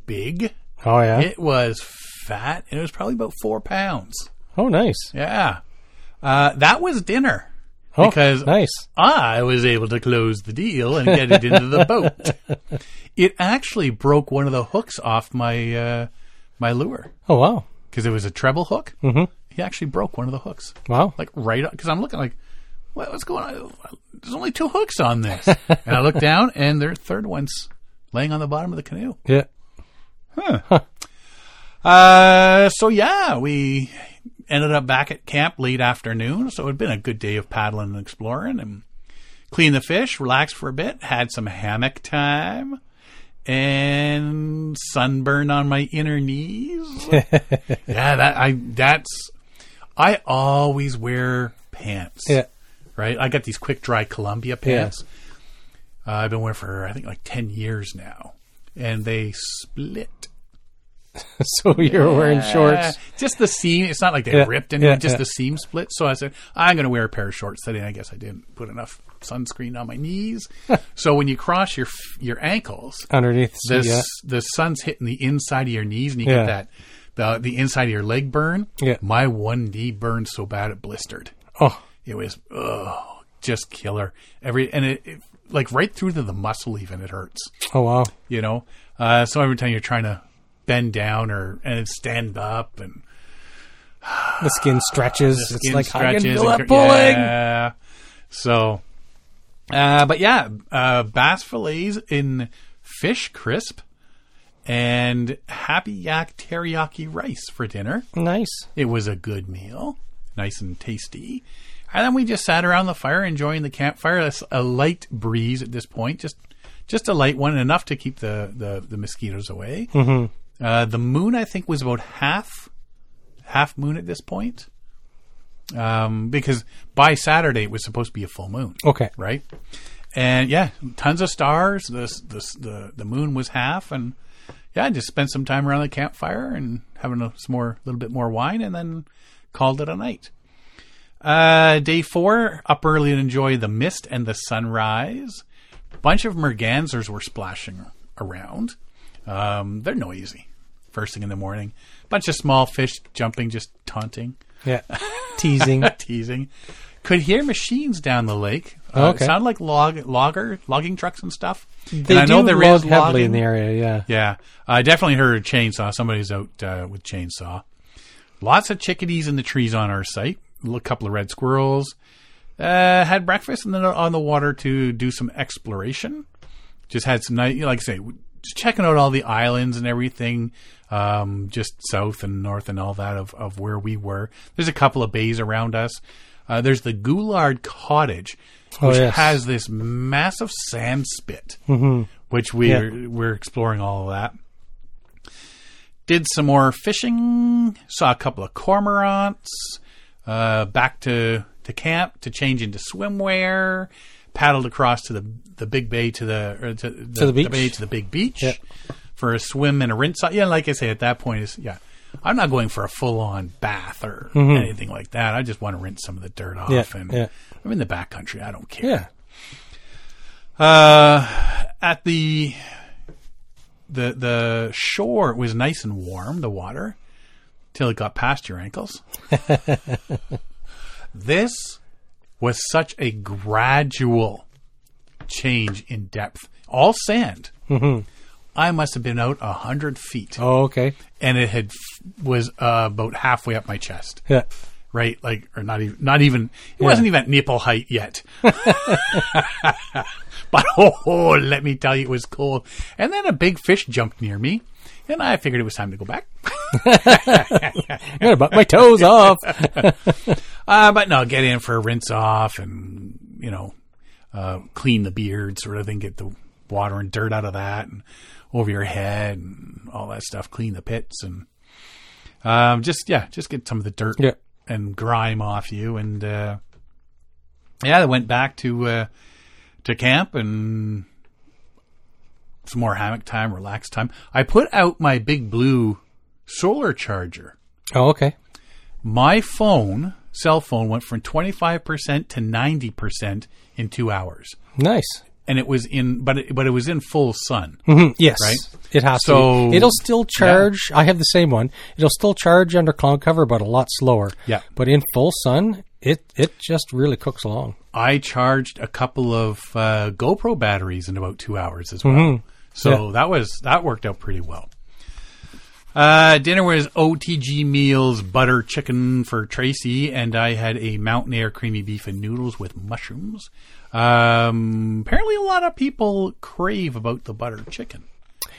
big. Oh, yeah. It was fat, and it was probably about 4 pounds. Oh, nice. Yeah. That was dinner. Oh, because nice. I was able to close the deal and get it into the boat. It actually broke one of the hooks off my lure. Oh, wow. Because it was a treble hook. Mm-hmm. He actually broke one of the hooks. Wow. Like right up. Because I'm looking like, what's going on? There's only two hooks on this. And I look down, and their third one's laying on the bottom of the canoe. Yeah. Huh. So yeah, we ended up back at camp late afternoon. So it had been a good day of paddling and exploring and cleaned the fish, relaxed for a bit, had some hammock time, and sunburn on my inner knees. Yeah, I always wear pants. Yeah. Right? I got these quick dry Columbia pants. Yeah. I've been wearing for, I think, like 10 years now. And they split. So you're wearing shorts. Just the seam. It's not like they ripped anyway. Just the seam split. So I said, I'm going to wear a pair of shorts today. And I guess I didn't put enough sunscreen on my knees. So when you cross your ankles. Underneath. The sun's hitting the inside of your knees. And you get that. The inside of your leg burn. Yeah. My one knee burned so bad it blistered. Oh. It was just killer. It like right through to the muscle even, it hurts. Oh, wow. You know? So every time you're trying to bend down and stand up and... the skin stretches. The skin stretches. I can feel that pulling. Yeah. So, bass fillets in fish crisp and Happy Yak teriyaki rice for dinner. Nice. It was a good meal. Nice and tasty. And then we just sat around the fire enjoying the campfire. That's a light breeze at this point, just a light one, enough to keep the mosquitoes away. Mm-hmm. The moon, I think, was about half moon at this point, because by Saturday it was supposed to be a full moon. Okay, right, and yeah, tons of stars. The moon was half, and yeah, I just spent some time around the campfire and having a little bit more wine, and then called it a night. Day 4, up early and enjoy the mist and the sunrise. Bunch of mergansers were splashing around. They're noisy. First thing in the morning. Bunch of small fish jumping, just taunting. Yeah. Teasing. Could hear machines down the lake. Okay. Sound like logging trucks and stuff. They and I know there log is heavily in the area, yeah. Yeah. I definitely heard a chainsaw. Somebody's out with chainsaw. Lots of chickadees in the trees on our site. A couple of red squirrels. Had breakfast and then on the water to do some exploration. Just had some nice, like I say, just checking out all the islands and everything, just south and north and all that of where we were. There's a couple of bays around us. There's the Goulard Cottage, which has this massive sand spit, mm-hmm. which we're exploring all of that. Did some more fishing. Saw a couple of cormorants. Back to camp to change into swimwear, paddled across to the big bay to the big beach for a swim and a rinse. Yeah, like I say, at that point I'm not going for a full on bath or mm-hmm. anything like that. I just want to rinse some of the dirt off, and I'm in the backcountry. I don't care. Yeah. At the shore, it was nice and warm. The water. Till it got past your ankles. This was such a gradual change in depth. All sand. Mm-hmm. I must have been out 100 feet. Oh, okay. And it was about halfway up my chest. Yeah. Right? Like, or not even. It wasn't even at nipple height yet. But let me tell you, it was cold. And then a big fish jumped near me. And I figured it was time to go back. I'm going to butt my toes off. But no, get in for a rinse off and, clean the beard sort of thing. Get the water and dirt out of that and over your head and all that stuff. Clean the pits and just get some of the dirt and grime off you. And, I went back to camp and... some more hammock time, relaxed time. I put out my Big Blue solar charger. Oh, okay. My cell phone, went from 25% to 90% in 2 hours. Nice. And it was but it was in full sun. Mm-hmm. Yes. Right? It has to. It'll still charge. Yeah. I have the same one. It'll still charge under cloud cover, but a lot slower. Yeah. But in full sun, it just really cooks along. I charged a couple of GoPro batteries in about 2 hours as well. Mm-hmm. So that worked out pretty well. Dinner was OTG Meals butter chicken for Tracy, and I had a Mountain Air creamy beef and noodles with mushrooms. Apparently a lot of people crave about the butter chicken.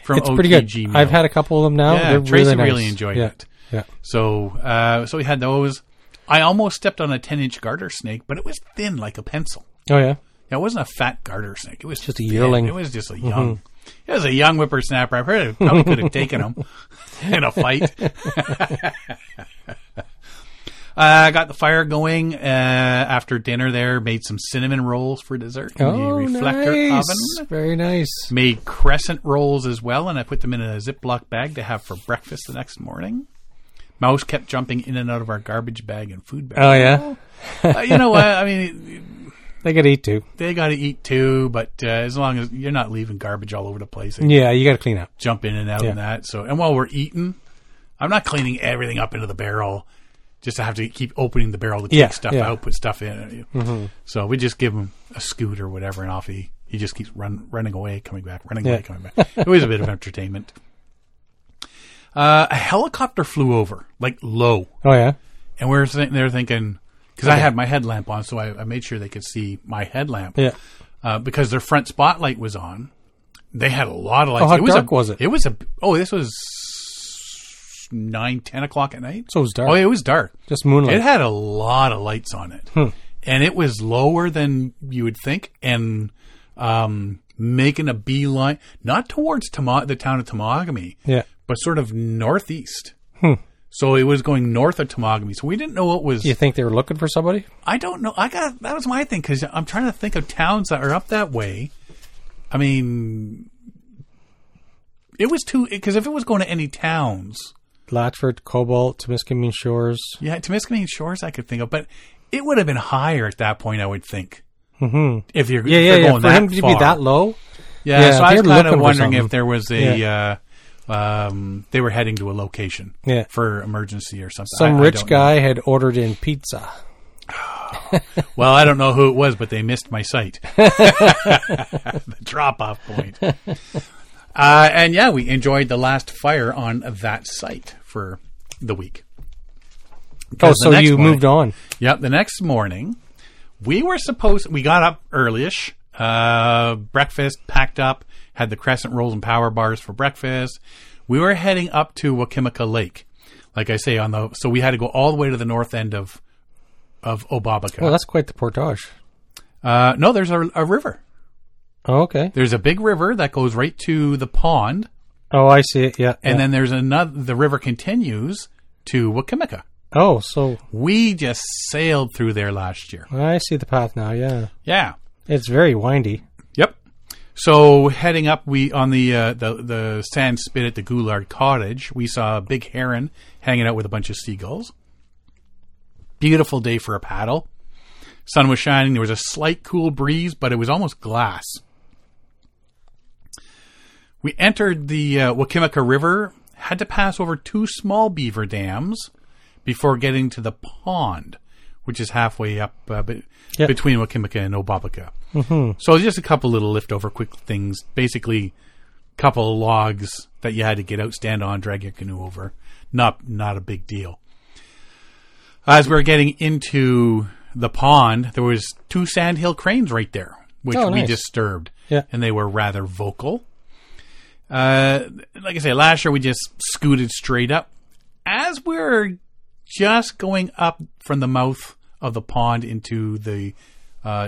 from OTG Meals. It's pretty good. I've had a couple of them now. Yeah, Tracy really enjoyed it. Yeah. So we had those. I almost stepped on a 10-inch garter snake, but it was thin like a pencil. Oh, yeah? Yeah, it wasn't a fat garter snake. It was just a yearling. It was just a young. Mm-hmm. It was a young whippersnapper. I've heard it probably could have taken him in a fight. I got the fire going after dinner there. Made some cinnamon rolls for dessert in the reflector oven. Very nice. Made crescent rolls as well, and I put them in a Ziploc bag to have for breakfast the next morning. Mouse kept jumping in and out of our garbage bag and food bag. Oh, yeah? You know what? I mean... They got to eat too. But as long as you're not leaving garbage all over the place. Yeah, you got to clean up. Jump in and out and that. So, and while we're eating, I'm not cleaning everything up into the barrel. Just to have to keep opening the barrel to take stuff out, put stuff in. Mm-hmm. So we just give him a scoot or whatever, and off he just keeps running away, coming back, running away, coming back. It was a bit of entertainment. A helicopter flew over, like low. Oh, yeah? And we're sitting there thinking... Because I had my headlamp on, so I made sure they could see my headlamp. Yeah. Because their front spotlight was on. They had a lot of lights. Oh, how dark was it? It was a... Oh, this was 9, 10 o'clock at night. So it was dark. Oh, it was dark. Just moonlight. It had a lot of lights on it. Hmm. And it was lower than you would think. And making a beeline, not towards the town of Temagami, but sort of northeast. Hmm. So it was going north of Temagami. So we didn't know what was... You think they were looking for somebody? I don't know. That was my thing, because I'm trying to think of towns that are up that way. I mean, it was too... Because if it was going to any towns... Blatchford, Cobalt, Temiskaming Shores. Yeah, Temiskaming Shores I could think of. But it would have been higher at that point, I would think. Mm-hmm. If they're going that far. For him to be that low? Yeah, so I was kind of wondering if there was a... Yeah. They were heading to a location for emergency or something. Some rich guy had ordered in pizza. Well, I don't know who it was, but they missed my sight. The drop-off point. And yeah, we enjoyed the last fire on that site for the week. Oh, so you moved on. Yep. The next morning, we got up early-ish, breakfast, packed up. Had the crescent rolls and power bars for breakfast. We were heading up to Wakimika Lake. Like I say, so we had to go all the way to the north end of Obabika. Well, that's quite the portage. No, there's a river. Oh, okay. There's a big river that goes right to the pond. Oh, I see it, yeah. And then there's the river continues to Wakimika. Oh, so... We just sailed through there last year. I see the path now, yeah. Yeah. It's very windy. So heading up, we on the sand spit at the Goulard Cottage, we saw a big heron hanging out with a bunch of seagulls. Beautiful day for a paddle. Sun was shining. There was a slight cool breeze, but it was almost glass. We entered the Wakimika River, had to pass over two small beaver dams before getting to the pond, which is halfway up between Wakimika and Obabika. Mm-hmm. So just a couple little liftover quick things. Basically, couple logs that you had to get out, stand on, drag your canoe over. Not a big deal. As we were getting into the pond, there was two sandhill cranes right there, which we disturbed. Yeah. And they were rather vocal. Like I say, last year we just scooted straight up. As we were just going up from the mouth of the pond into the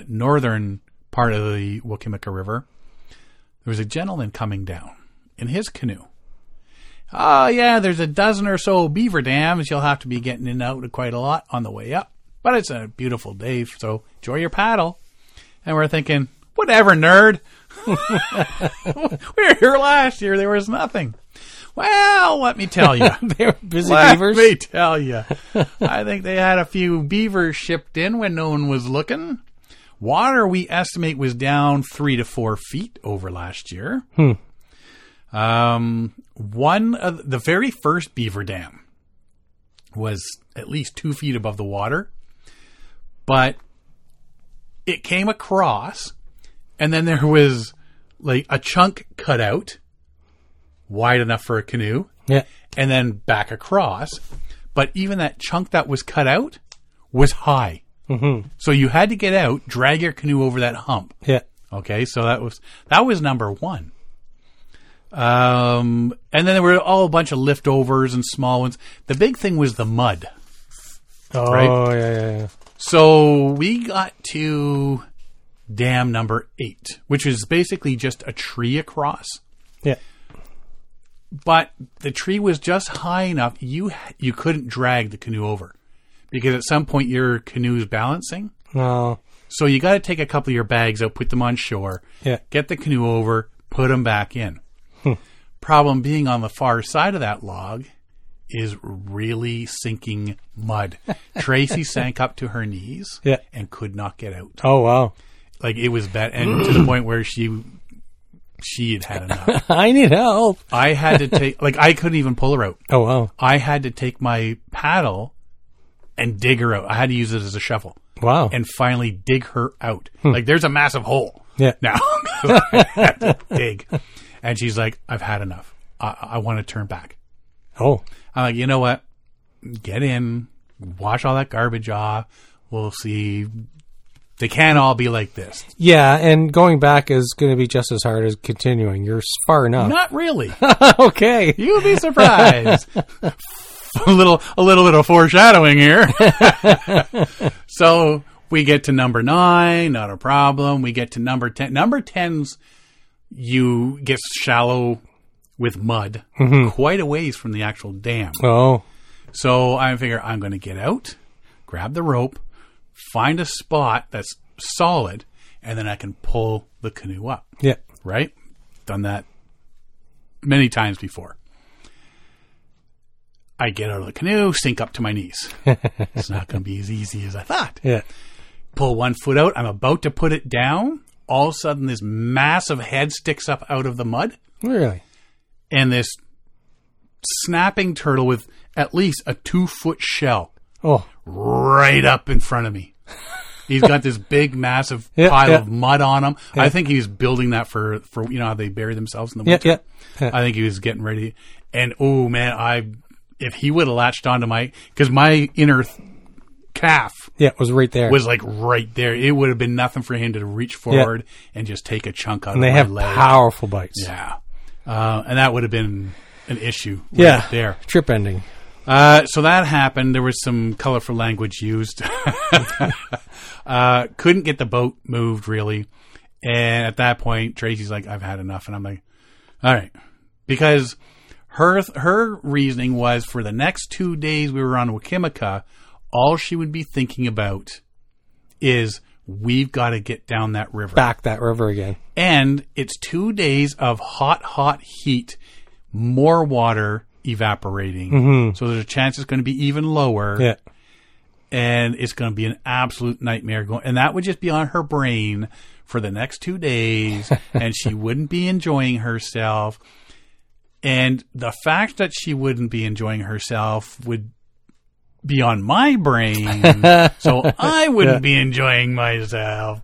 northern part of the Wakimika River, there was a gentleman coming down in his canoe. Oh, yeah, there's a dozen or so beaver dams. You'll have to be getting in and out quite a lot on the way up. But it's a beautiful day, so enjoy your paddle. And we're thinking, whatever, nerd. We were here last year. There was nothing. Well, let me tell you. They were busy beavers. Let me tell you. I think they had a few beavers shipped in when no one was looking. Water, we estimate, was down 3 to 4 feet over last year. Hmm. One of the very first beaver dam was at least 2 feet above the water, but it came across, and then there was like a chunk cut out, wide enough for a canoe, and then back across. But even that chunk that was cut out was high. Mm-hmm. So you had to get out, drag your canoe over that hump. Yeah. Okay, so that was number one. And then there were all a bunch of leftovers and small ones. The big thing was the mud. Oh, right? Yeah. So we got to dam number 8, which is basically just a tree across. Yeah. But the tree was just high enough, you couldn't drag the canoe over. Because at some point your canoe's balancing. No. So you got to take a couple of your bags out, put them on shore, get the canoe over, put them back in. Problem being on the far side of that log is really sinking mud. Tracy sank up to her knees and could not get out. Oh, wow. Like, it was bad. And to the point where she had enough. I need help. I had to take, I couldn't even pull her out. Oh, wow. I had to take my paddle and dig her out. I had to use it as a shovel. Wow. And finally dig her out. There's a massive hole. Yeah. Now. I had to dig. And she's like, I've had enough. I want to turn back. Oh. I'm like, you know what? Get in. Wash all that garbage off. We'll see. They can't all be like this. Yeah, and going back is going to be just as hard as continuing. You're far enough. Not really. Okay. You'll be surprised. A little foreshadowing here. So we get to number 9, not a problem. We get to number 10. Number 10's, you get shallow with mud, quite a ways from the actual dam. Oh. So I figure I'm going to get out, grab the rope, find a spot that's solid, and then I can pull the canoe up. Yeah. Right? Done that many times before. I get out of the canoe, sink up to my knees. It's not going to be as easy as I thought. Yeah. Pull one foot out. I'm about to put it down. All of a sudden, this massive head sticks up out of the mud. Really? And this snapping turtle with at least a 2-foot shell right up in front of me. He's got this big, massive pile of mud on him. Yeah. I think he was building that for you know, how they bury themselves in the winter. Yeah. I think he was getting ready. And, oh, man, if he would have latched onto because my inner calf was right there. Was right there. It would have been nothing for him to reach forward and just take a chunk out of my leg. And they have powerful bites. Yeah. And that would have been an issue right there. Trip ending. So that happened. There was some colorful language used. Couldn't get the boat moved, really. And at that point, Tracy's like, I've had enough. And I'm like, all right. Because her reasoning was, for the next 2 days we were on Wakimika, all she would be thinking about is, we've got to get down that river. Back that river again. And it's 2 days of hot heat, more water evaporating. Mm-hmm. So there's a chance it's going to be even lower. Yeah. And it's going to be an absolute nightmare. And that would just be on her brain for the next 2 days. And she wouldn't be enjoying herself. And the fact that she wouldn't be enjoying herself would be on my brain, so I wouldn't be enjoying myself.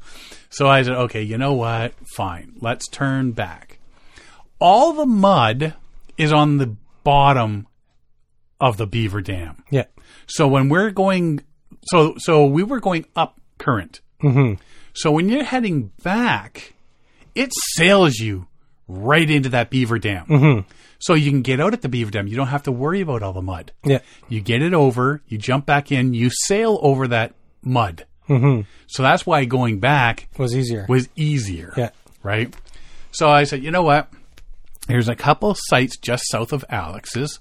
So I said, okay, you know what? Fine. Let's turn back. All the mud is on the bottom of the beaver dam. Yeah. So when we're going – so we were going up current. Mm-hmm. So when you're heading back, it sails you right into that beaver dam. Mm-hmm. So you can get out at the beaver dam. You don't have to worry about all the mud. Yeah. You get it over, you jump back in, you sail over that mud. Mm-hmm. So that's why going back was easier. Yeah. Right? So I said, you know what? There's a couple sites just south of Alex's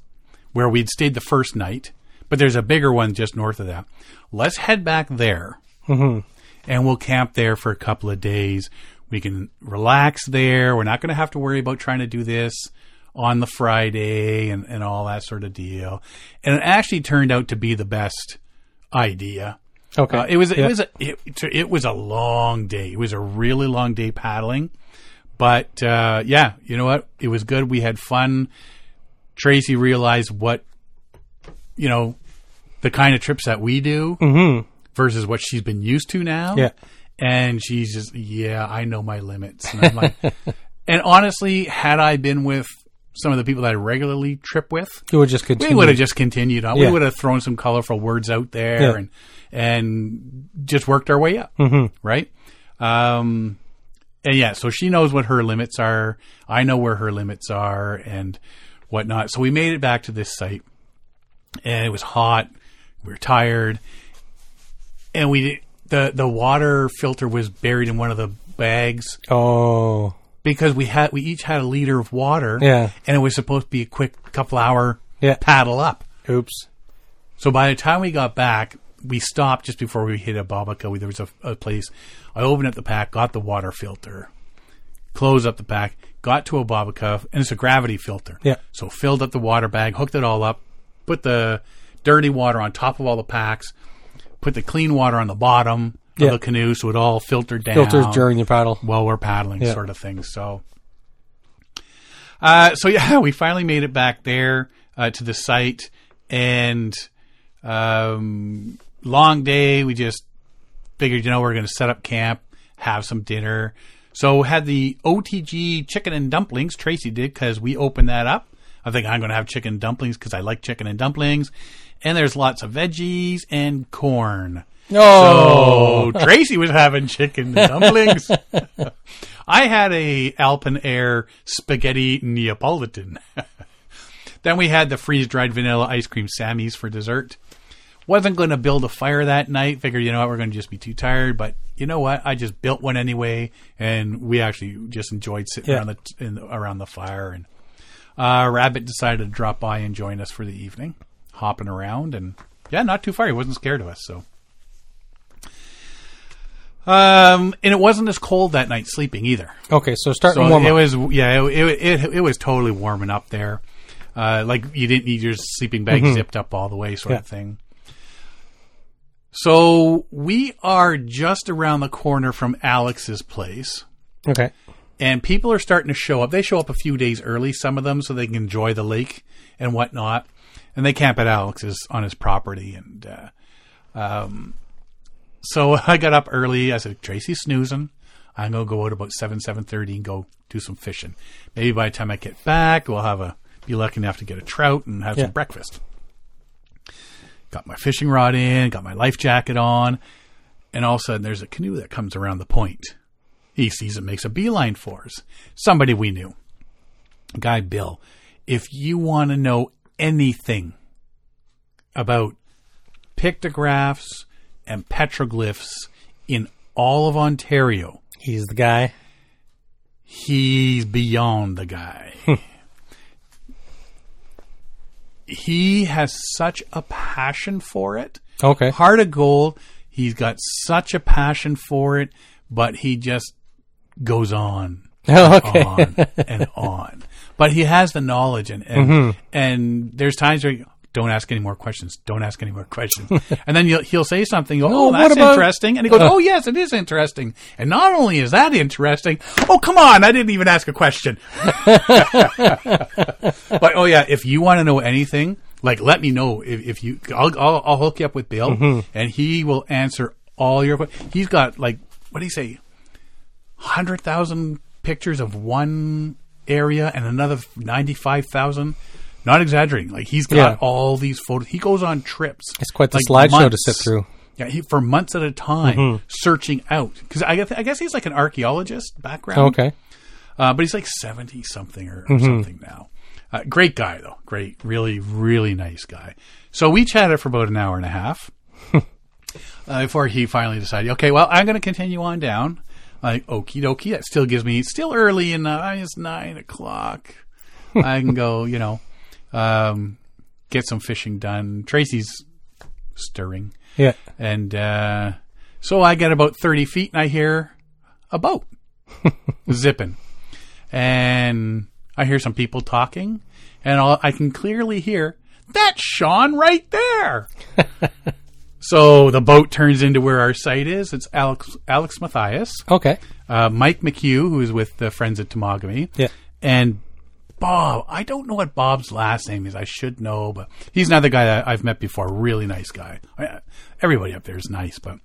where we'd stayed the first night, but there's a bigger one just north of that. Let's head back there, and we'll camp there for a couple of days. We can relax there. We're not going to have to worry about trying to do this on the Friday and all that sort of deal. And it actually turned out to be the best idea. Okay. It was a long day. It was a really long day paddling. But, yeah, you know what? It was good. We had fun. Tracy realized what, the kind of trips that we do versus what she's been used to now. Yeah. And she's just, I know my limits. And I'm like, and honestly, had I been with some of the people that I regularly trip with, we would have just continued on. Yeah. We would have thrown some colorful words out there and just worked our way up, right? And yeah, so she knows what her limits are. I know where her limits are and whatnot. So we made it back to this site, and it was hot. We were tired, and the water filter was buried in one of the bags. Oh, because we each had a liter of water. Yeah, and it was supposed to be a quick couple hour paddle up. Oops. So by the time we got back, we stopped just before we hit Obabika. There was a place. I opened up the pack, got the water filter, closed up the pack, got to Obabika, and it's a gravity filter. Yeah. So filled up the water bag, hooked it all up, put the dirty water on top of all the packs, put the clean water on the bottom of the canoe so it all filtered down. Filters during your paddle. While we're paddling sort of thing. So, we finally made it back there to the site, and long day. We just figured, we're going to set up camp, have some dinner. So had the OTG chicken and dumplings. Tracy did, because we opened that up. I think I'm going to have chicken and dumplings because I like chicken and dumplings. And there's lots of veggies and corn. Oh. So Tracy was having chicken and dumplings. I had a Alpen Air spaghetti Neapolitan. Then we had the freeze-dried vanilla ice cream Sammy's for dessert. Wasn't going to build a fire that night. Figured, we're going to just be too tired. But you know what? I just built one anyway, and we actually just enjoyed sitting around the fire. And Rabbit decided to drop by and join us for the evening, hopping around. And, not too far. He wasn't scared of us, so. And it wasn't as cold that night sleeping either. Okay, so starting warm up. It was totally warming up there. You didn't need your sleeping bag zipped up all the way sort of thing. So we are just around the corner from Alex's place. Okay. And people are starting to show up. They show up a few days early, some of them, so they can enjoy the lake and whatnot. And they camp at Alex's on his property. And so I got up early. I said, Tracy's snoozing. I'm going to go out about 7:30 and go do some fishing. Maybe by the time I get back, we'll have be lucky enough to get a trout and have some breakfast. Got my fishing rod in, got my life jacket on, and all of a sudden there's a canoe that comes around the point. He sees it, makes a beeline for us. Somebody we knew. Guy Bill, if you want to know anything about pictographs and petroglyphs in all of Ontario, he's the guy. He's beyond the guy. He has such a passion for it. Okay. Heart of gold. He's got such a passion for it, but he just goes on and on and on. But he has the knowledge, and there's times where you don't ask any more questions. And then he'll say something. You go, that's interesting. And he goes, oh, yes, it is interesting. And not only is that interesting, oh, come on, I didn't even ask a question. But, if you want to know anything, let me know. If you, I'll hook you up with Bill, and he will answer all your questions. He's got, what do you say, 100,000 pictures of one area and another 95,000. Not exaggerating. He's got all these photos. He goes on trips. It's quite the slideshow to sit through. Yeah, for months at a time, searching out. Because I guess he's an archaeologist background. Oh, okay. But he's 70-something or something now. Great guy, though. Great. Really, really nice guy. So we chatted for about an hour and a half before he finally decided, okay, well, I'm going to continue on down. Okie dokie. That still gives me, still early, and it's 9 o'clock. I can go, get some fishing done. Tracy's stirring. Yeah. And so I get about 30 feet and I hear a boat zipping. And I hear some people talking. And I can clearly hear, that's Sean right there. So the boat turns into where our site is. It's Alex Matthias. Okay. Mike McHugh, who is with the Friends of Temagami. Yeah. And Bob. I don't know what Bob's last name is. I should know, but he's another guy that I've met before. Really nice guy. Everybody up there is nice, but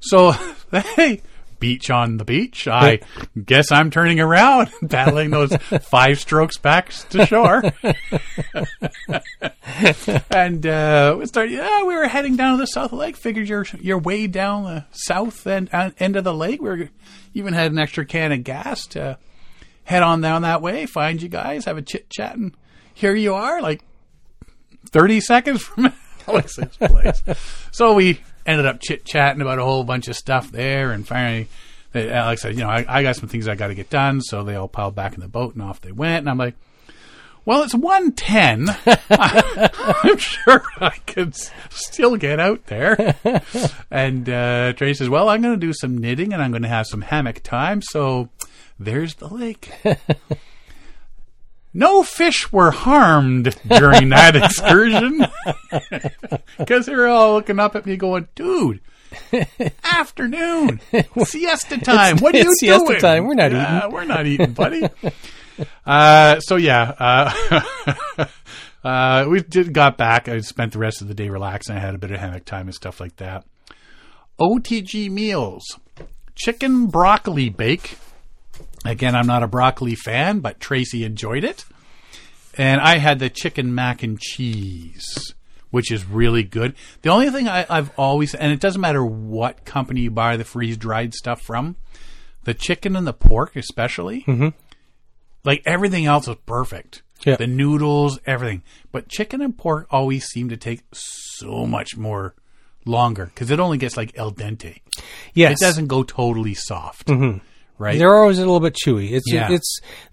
so hey, beach on the beach. I guess I'm turning around and paddling those 5 strokes back to shore. And we were heading down to the south of the lake. Figured your way down the south end of the lake. We even had an extra can of gas to head on down that way, find you guys, have a chit-chat, and here you are, like 30 seconds from Alex's place. So we ended up chit-chatting about a whole bunch of stuff there, and finally Alex said, I got some things I got to get done, so they all piled back in the boat, and off they went, and I'm like, well, it's 1:10. I'm sure I could still get out there. And Trey says, well, I'm going to do some knitting, and I'm going to have some hammock time, so there's the lake. No fish were harmed during that excursion, because they were all looking up at me going, dude, afternoon, siesta time. What are you doing? Siesta time. We're not eating. We're not eating, buddy. We got back. I spent the rest of the day relaxing. I had a bit of hammock time and stuff like that. OTG Meals. Chicken broccoli bake. Again, I'm not a broccoli fan, but Tracy enjoyed it. And I had the chicken mac and cheese, which is really good. The only thing I've always, and it doesn't matter what company you buy the freeze-dried stuff from, the chicken and the pork especially, like everything else is perfect. Yeah. The noodles, everything. But chicken and pork always seem to take so much more longer because it only gets like el dente. Yes. It doesn't go totally soft. Mm-hmm. Right. They're always a little bit chewy.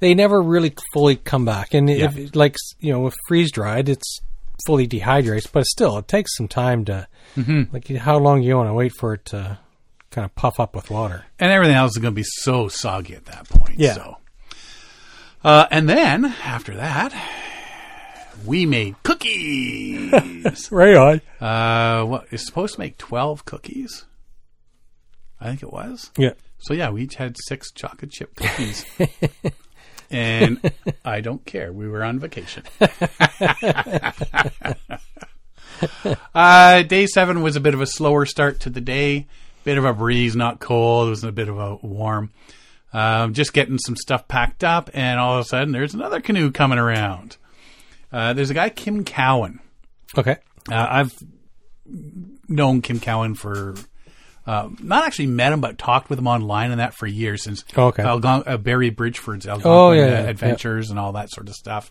They never really fully come back. And if freeze dried, it's fully dehydrates, but still it takes some time to how long you want to wait for it to kind of puff up with water. And everything else is going to be so soggy at that point. Yeah. So. And then after that, we made cookies. Right on. It's supposed to make 12 cookies. I think it was. Yeah. So, yeah, we each had 6 chocolate chip cookies. And I don't care. We were on vacation. Day 7 was a bit of a slower start to the day. Bit of a breeze, not cold. It was a bit of a warm. Just getting some stuff packed up. And all of a sudden, there's another canoe coming around. There's a guy, Kim Cowan. Okay. I've known Kim Cowan for... not actually met him, but talked with him online and that for years since Barry Bridgeford's Algonquin Adventures and all that sort of stuff.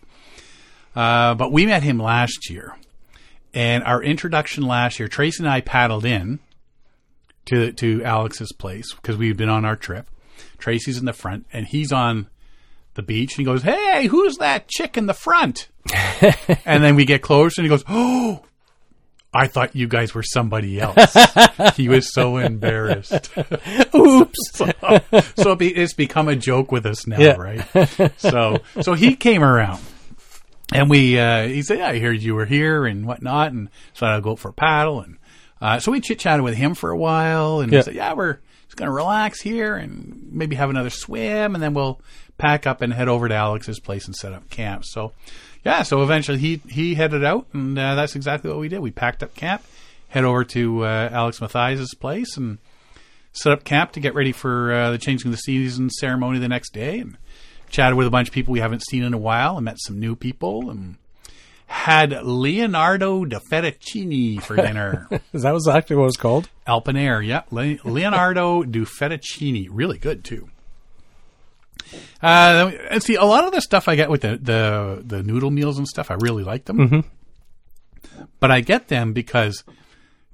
But we met him last year. And our introduction last year, Tracy and I paddled in to Alex's place because we've been on our trip. Tracy's in the front and he's on the beach and he goes, hey, who's that chick in the front? And then we get close and he goes, oh, I thought you guys were somebody else. He was so embarrassed. Oops. So it's become a joke with us now, right? So he came around and he said, I heard you were here and whatnot. And so I'll go for a paddle. And so we chit chatted with him for a while and he said, we're just going to relax here and maybe have another swim. And then we'll pack up and head over to Alex's place and set up camp. So, yeah, so eventually he headed out, and that's exactly what we did. We packed up camp, head over to Alex Matthias' place, and set up camp to get ready for the changing of the season ceremony the next day, and chatted with a bunch of people we haven't seen in a while, and met some new people, and had Leonardo da Fettuccine for dinner. Is that exactly what it was called? Alpen Air, yeah. Leonardo da Fettuccine. Really good, too. And see, a lot of the stuff I get with the noodle meals and stuff, I really like them. Mm-hmm. But I get them because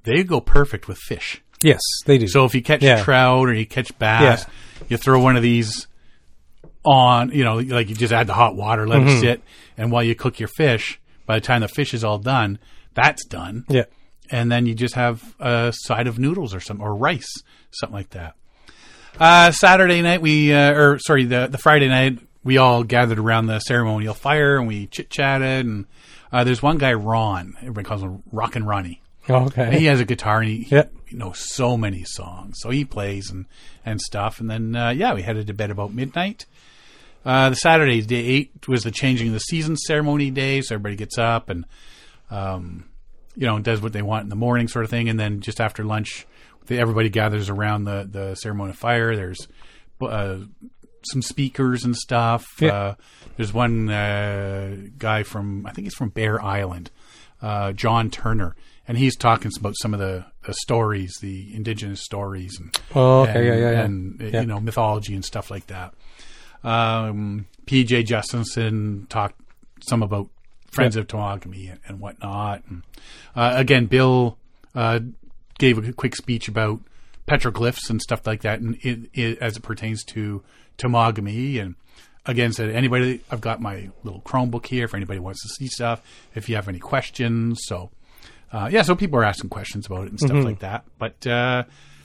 they go perfect with fish. Yes, they do. So if you catch trout or you catch bass, you throw one of these on, like you just add the hot water, let it sit. And while you cook your fish, by the time the fish is all done, that's done. Yeah. And then you just have a side of noodles or something, or rice, something like that. Saturday night, the Friday night, we all gathered around the ceremonial fire and we chit-chatted. And there's one guy, Ron. Everybody calls him Rockin' Ronnie. Okay. And he has a guitar and he knows so many songs. So he plays and stuff. And then, we headed to bed about midnight. The Saturday, day 8, was the changing of the season ceremony day. So everybody gets up and, does what they want in the morning sort of thing. And then just after lunch, everybody gathers around the ceremony fire. There's some speakers and stuff. Yeah. There's one guy from, I think he's from Bear Island, John Turner, and he's talking about some of the stories, the indigenous stories, and you know, mythology and stuff like that. PJ Justinson talked some about Friends of Temagami and whatnot. And, again, Bill gave a quick speech about petroglyphs and stuff like that, and it as it pertains to Temagami. And again, said anybody, I've got my little Chromebook here if anybody wants to see stuff, if you have any questions. So, so people are asking questions about it and stuff like that. But then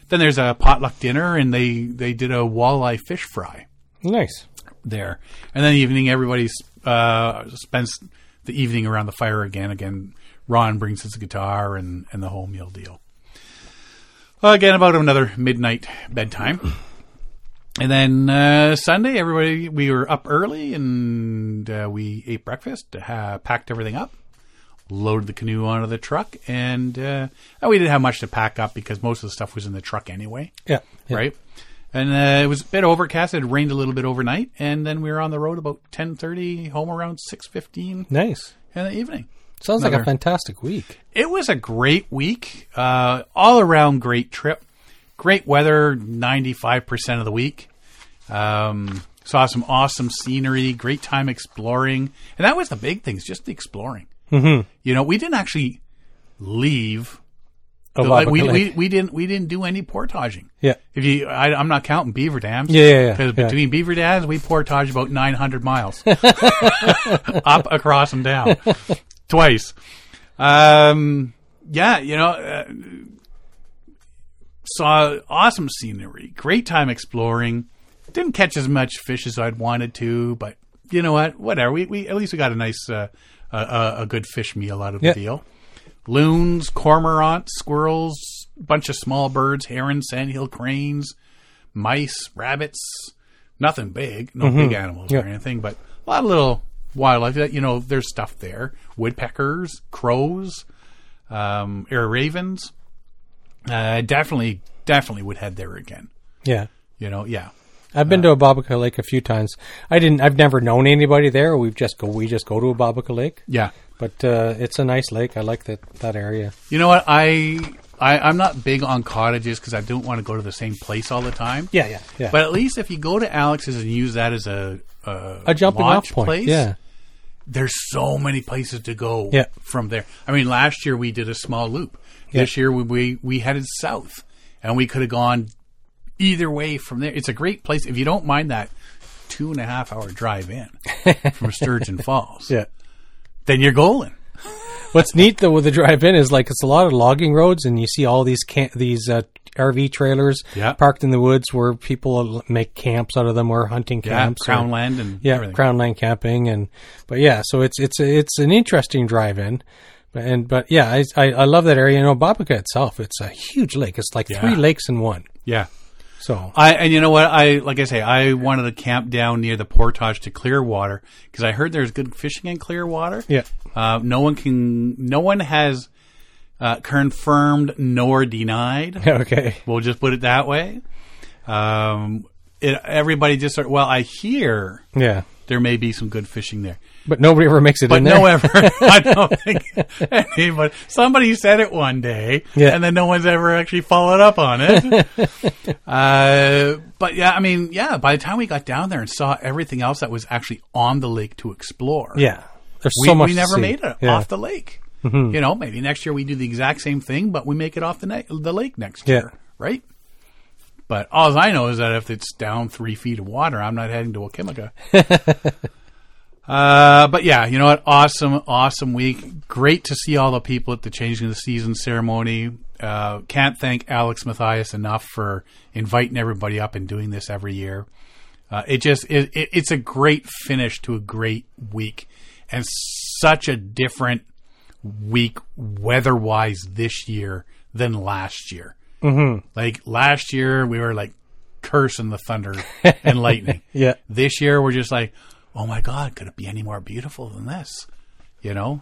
there's a potluck dinner, and they did a walleye fish fry. Nice. There. And then evening, everybody spends the evening around the fire again. Again, Ron brings his guitar and the whole meal deal. Again, about another midnight bedtime. And then Sunday, everybody, we were up early and we ate breakfast, packed everything up, loaded the canoe onto the truck. And we didn't have much to pack up because most of the stuff was in the truck anyway. Yeah. Right? And it was a bit overcast. It rained a little bit overnight. And then we were on the road about 10:30, home around 6:15. Nice. In the evening. Sounds like a fantastic week. It was a great week. All around great trip. Great weather 95% of the week. Saw some awesome scenery. Great time exploring. And that was the big thing, just the exploring. Mm-hmm. You know, we didn't actually leave. We didn't do any portaging. Yeah. I'm not counting beaver dams. Because between beaver dams, we portaged about 900 miles up, across, and down twice. Saw awesome scenery, great time exploring. Didn't catch as much fish as I'd wanted to, but you know what? Whatever. We at least we got a nice a good fish meal out of the deal. Loons, cormorants, squirrels, bunch of small birds, herons, sandhill cranes, mice, rabbits, nothing big, big animals or anything, but a lot of little wildlife. You know, there's stuff there. Woodpeckers, crows, air ravens. Definitely would head there again. Yeah. You know, yeah. I've been to Obabika Lake a few times. I've never known anybody there. We just go to Obabika Lake. Yeah. But it's a nice lake. I like that area. You know what? I'm not big on cottages because I don't want to go to the same place all the time. Yeah. But at least if you go to Alex's and use that as a jumping off point, place, there's so many places to go from there. I mean, last year we did a small loop. This year we headed south, and we could have gone either way from there. It's a great place if you don't mind that 2.5-hour drive in from Sturgeon Falls. Yeah. Then you're going. What's neat though with the drive-in is like it's a lot of logging roads, and you see all these RV trailers parked in the woods where people make camps out of them or hunting camps. Crown land and everything. Crown land camping so it's an interesting drive-in. I love that area. You know, Obabika itself, it's a huge lake. It's like three lakes in one. Yeah. So I wanted to camp down near the portage to Clearwater because I heard there's good fishing in Clearwater. Yeah. No one has confirmed nor denied. Okay. We'll just put it that way. Everybody just sort of, well, I hear there may be some good fishing there. But nobody ever makes it in there. I don't think anybody. Somebody said it one day, and then no one's ever actually followed up on it. By the time we got down there and saw everything else that was actually on the lake to explore. Yeah. We never made it off the lake. Mm-hmm. You know, maybe next year we do the exact same thing, but we make it off the lake next year. Right? But all I know is that if it's down 3 feet of water, I'm not heading to Wakimika. You know what? Awesome week. Great to see all the people at the Changing of the Season ceremony. Can't thank Alex Matthias enough for inviting everybody up and doing this every year. It's a great finish to a great week, and such a different week weather-wise this year than last year. Mm-hmm. Like last year, we were like cursing the thunder and lightning. Yeah. This year, we're just like, oh my God, could it be any more beautiful than this? You know,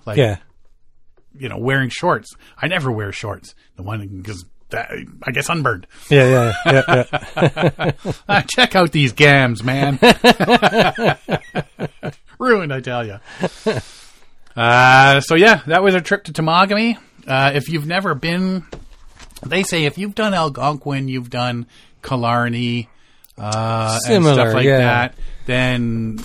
wearing shorts. I never wear shorts. The one because I guess unburned. Yeah. Check out these gams, man. Ruined, I tell you. So, that was our trip to Temagami. If you've never been, they say if you've done Algonquin, you've done Killarney, and stuff like that, then...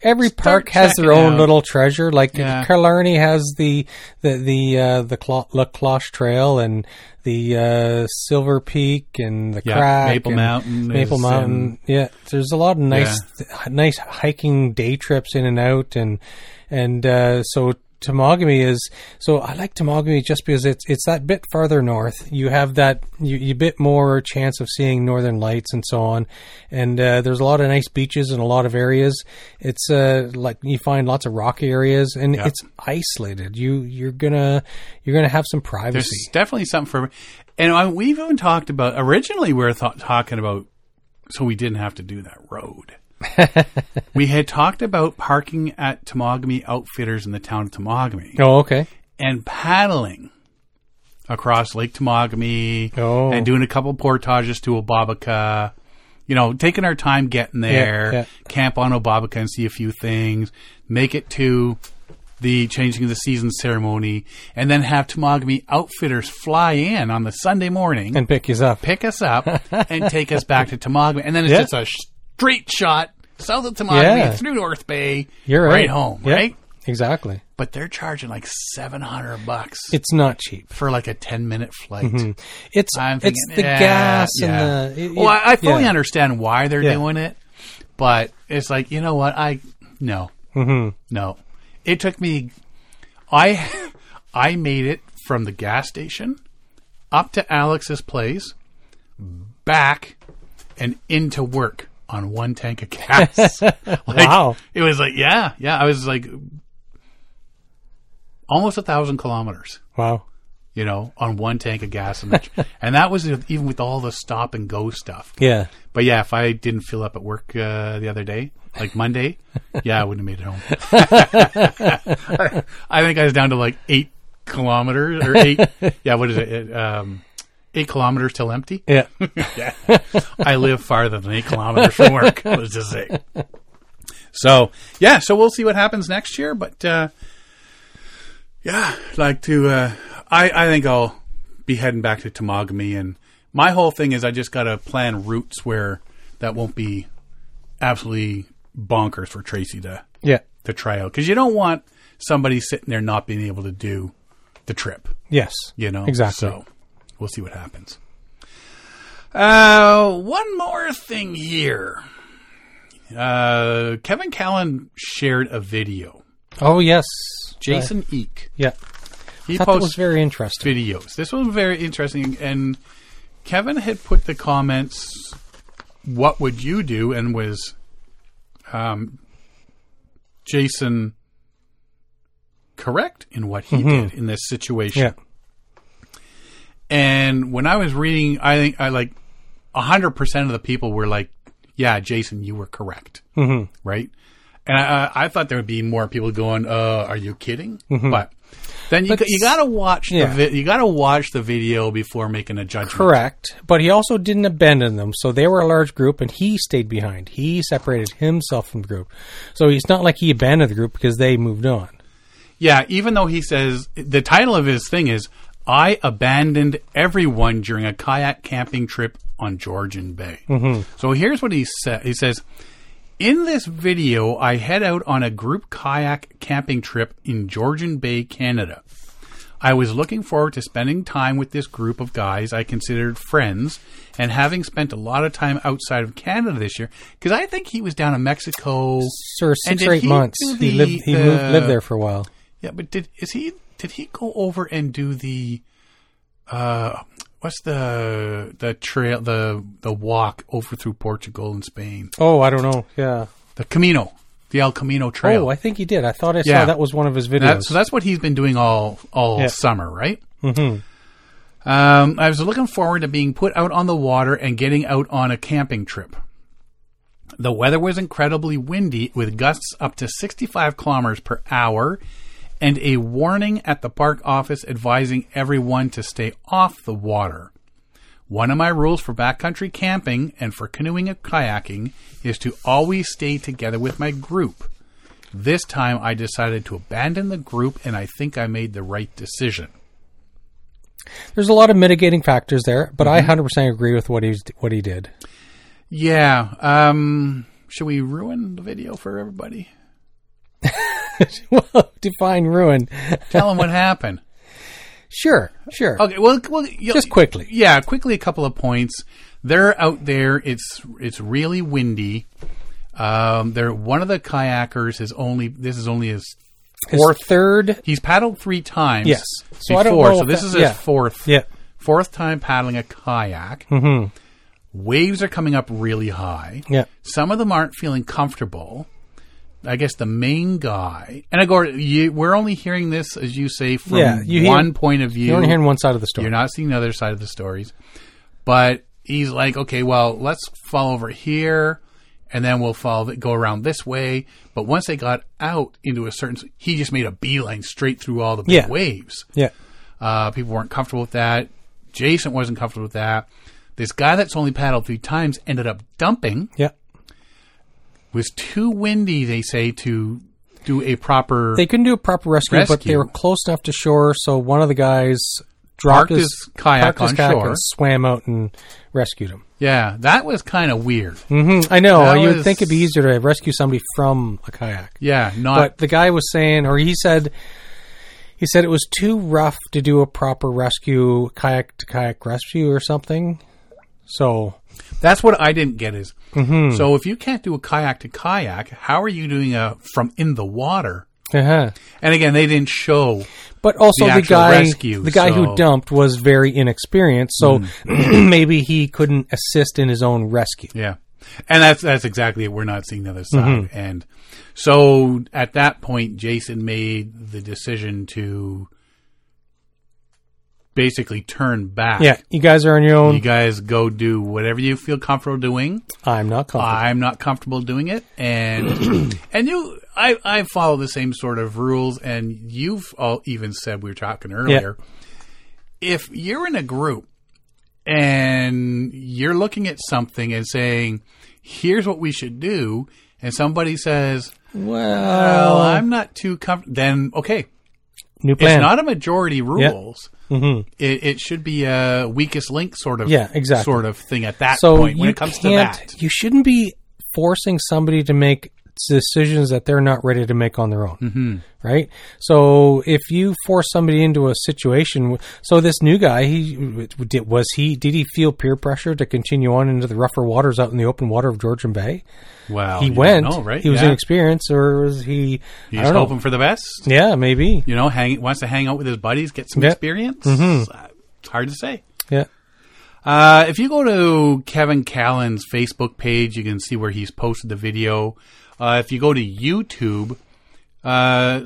Every park has their own little treasure. Like Killarney has the Cloche Trail and the Silver Peak and the Crack, Maple Mountain. Yeah, there's a lot of nice hiking day trips in and out, and so Temagami is. So I like Temagami just because it's that bit farther north. You have that you bit more chance of seeing northern lights and so on. And there's a lot of nice beaches in a lot of areas. It's like you find lots of rocky areas, and it's isolated. You're gonna have some privacy. There's definitely something for me. And we've even talked about originally we were talking about, so we didn't have to do that road. We had talked about parking at Temagami Outfitters in the town of Temagami. Oh, okay. And paddling across Lake Temagami and doing a couple portages to Obabika. You know, taking our time getting there, camp on Obabika and see a few things, make it to the changing of the season ceremony, and then have Temagami Outfitters fly in on the Sunday morning. And pick us up and take us back to Temagami. And then it's just a... straight shot south of Temagami through North Bay. You're right home, right? Exactly. But they're charging like $700. It's not cheap for like a 10-minute flight. Mm-hmm. It's the gas and the. I fully understand why they're doing it, but it's like, you know what? No. It took me. I made it from the gas station up to Alex's place, back, and into work. On one tank of gas. Wow. It was like, I was like almost 1,000 kilometers. Wow. You know, on one tank of gas. And that was even with all the stop and go stuff. Yeah. But if I didn't fill up at work the other day, like Monday, I wouldn't have made it home. I think I was down to like 8 kilometers or eight. 8 kilometers till empty. Yeah. I live farther than 8 kilometers from work. Let's just say. So we'll see what happens next year. But I'd like to. I think I'll be heading back to Temagami, and my whole thing is I just got to plan routes where that won't be absolutely bonkers for Tracy to try out, because you don't want somebody sitting there not being able to do the trip. Yes, you know exactly. So. We'll see what happens. One more thing here. Kevin Callan shared a video. Oh, yes. Jason Eke. Yeah. He posts very interesting videos. This was very interesting. And Kevin had put the comments, what would you do? And was Jason correct in what he did in this situation? Yeah. And when I was reading, I think 100% of the people were like, yeah, Jason, you were correct. Mm-hmm. Right? And I thought there would be more people going, are you kidding? Mm-hmm. But then you got to watch the video before making a judgment. Correct. But he also didn't abandon them. So they were a large group, and he stayed behind. He separated himself from the group. So it's not like he abandoned the group because they moved on. Yeah, even though he says the title of his thing is, I abandoned everyone during a kayak camping trip on Georgian Bay. Mm-hmm. So here's what he said. He says, in this video, I head out on a group kayak camping trip in Georgian Bay, Canada. I was looking forward to spending time with this group of guys I considered friends, and having spent a lot of time outside of Canada this year, because I think he was down in Mexico. Sir, 6 or 8 months. He lived there for a while. Yeah, but Did he go over and do the what's the trail, the walk over through Portugal and Spain? Oh, I don't know. Yeah, the El Camino Trail. Oh, I think he did. I thought I saw that was one of his videos. So that's what he's been doing all summer, right? Mm-hmm. I was looking forward to being put out on the water and getting out on a camping trip. The weather was incredibly windy, with gusts up to 65 kilometers per hour. And a warning at the park office advising everyone to stay off the water. One of my rules for backcountry camping and for canoeing and kayaking is to always stay together with my group. This time I decided to abandon the group, and I think I made the right decision. There's a lot of mitigating factors there, but I 100% agree with what he did. Yeah. Should we ruin the video for everybody? Well, define ruin. Tell them what happened. Sure. Okay. Well, just quickly. Yeah, quickly. A couple of points. They're out there. It's really windy. One of the kayakers is only. This is only his fourth. His third. He's paddled 3 times. Yes. So before. I don't know so this that, is his fourth. Yeah. Fourth time paddling a kayak. Mm-hmm. Waves are coming up really high. Yeah. Some of them aren't feeling comfortable. I guess the main guy, and we're only hearing this, as you say, from point of view. You're only hearing one side of the story. You're not seeing the other side of the stories. But he's like, okay, well, let's fall over here, and then we'll go around this way. But once they got out into he just made a beeline straight through all the big waves. Yeah, people weren't comfortable with that. Jason wasn't comfortable with that. This guy that's only paddled 3 times ended up dumping. Yeah. Was too windy, they say, to do a proper... They couldn't do a proper rescue. But they were close enough to shore, so one of the guys dropped his kayak on shore and swam out and rescued him. Yeah, that was kind of weird. Mm-hmm. I know. You would think it'd be easier to rescue somebody from a kayak. Yeah, But the guy was saying, or he said it was too rough to do a proper rescue, kayak-to-kayak rescue or something, so... That's what I didn't get is. Mm-hmm. So if you can't do a kayak to kayak, how are you doing a from in the water? Uh-huh. And again, they didn't show. But also the guy who dumped was very inexperienced, so maybe he couldn't assist in his own rescue. Yeah, and that's exactly it. We're not seeing the other side, and so at that point, Jason made the decision to basically turn back. Yeah, you guys are on your own. You guys go do whatever you feel comfortable doing. I'm not comfortable doing it. And I follow the same sort of rules, and you've all even said, we were talking earlier, if you're in a group and you're looking at something and saying, here's what we should do, and somebody says, well I'm not too comfortable, then okay. New plan. It's not a majority rules. Yep. Mm-hmm. It should be a weakest link sort of thing at that point when it comes to that. You shouldn't be forcing somebody to make decisions that they're not ready to make on their own, right? So if you force somebody into a situation, so this new guy, did he feel peer pressure to continue on into the rougher waters out in the open water of Georgian Bay? Well, he went. Know, right? He was inexperienced, or was he? He's hoping for the best. Yeah, maybe. Wants to hang out with his buddies, get some experience. Mm-hmm. It's hard to say. Yeah. If you go to Kevin Callan's Facebook page, you can see where he's posted the video. If you go to YouTube,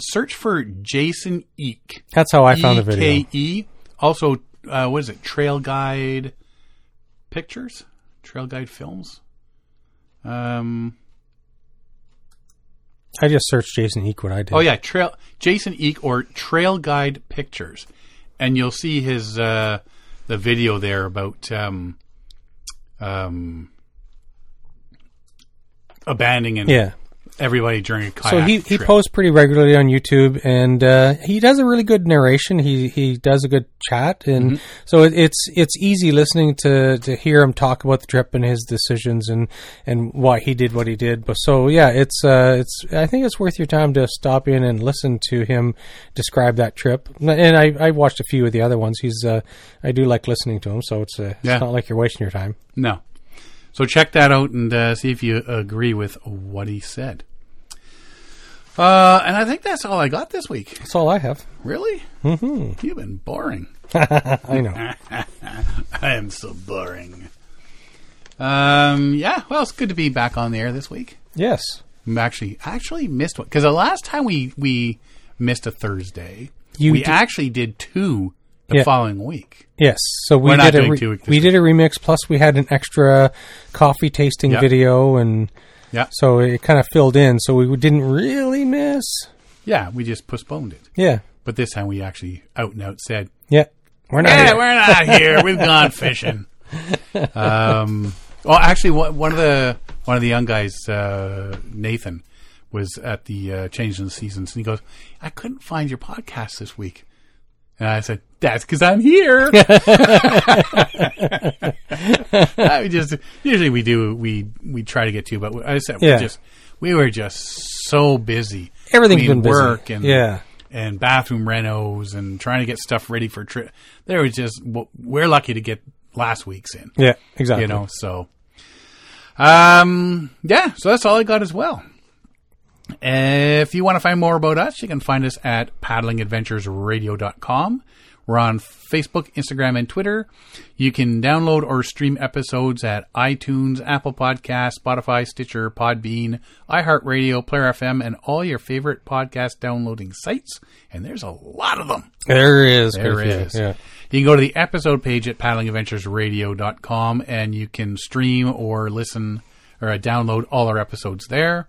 search for Jason Eke. That's how I found the video. E-K-E. Also, what is it? Trail Guide Pictures? Trail Guide Films? I just searched Jason Eke when I did. Oh, yeah. Jason Eke or Trail Guide Pictures. And you'll see his the video there about... abandoning everybody during a kayak trip. So he posts pretty regularly on YouTube, and he does a really good narration. He does a good chat, and so it's easy listening to hear him talk about the trip and his decisions and why he did what he did. But so it's I think it's worth your time to stop in and listen to him describe that trip. And I watched a few of the other ones. He's I do like listening to him, so it's not like you're wasting your time. No. So check that out and see if you agree with what he said. And I think that's all I got this week. That's all I have. Really? Mm-hmm. You've been boring. I know. I am so boring. Yeah, well, it's good to be back on the air this week. Yes. I actually missed one. Because the last time we missed a Thursday, we actually did 2 the following week. Yes. So we did a remix, plus we had an extra coffee tasting video, and so it kind of filled in, so we didn't really miss. Yeah, we just postponed it. Yeah. But this time we actually out and out said, we're not here. We've gone fishing. Well, actually, one of the young guys, Nathan, was at the Change in the Seasons, and he goes, "I couldn't find your podcast this week," and I said, "That's because I'm here." I just usually we try to get to, but I said we were just so busy. Everything's been work busy. And bathroom renos and trying to get stuff ready for trip. There was just, we're lucky to get last week's in. Yeah, exactly. You know, so, so that's all I got as well. If you want to find more about us, you can find us at paddlingadventuresradio.com. We're on Facebook, Instagram, and Twitter. You can download or stream episodes at iTunes, Apple Podcasts, Spotify, Stitcher, Podbean, iHeartRadio, Player FM, and all your favorite podcast downloading sites. And there's a lot of them. There is. Yeah. You can go to the episode page at paddlingadventuresradio.com, and you can stream or listen or download all our episodes there.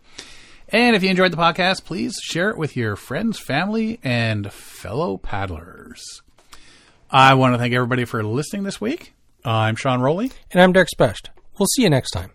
And if you enjoyed the podcast, please share it with your friends, family, and fellow paddlers. I want to thank everybody for listening this week. I'm Sean Rowley. And I'm Derek Specht. We'll see you next time.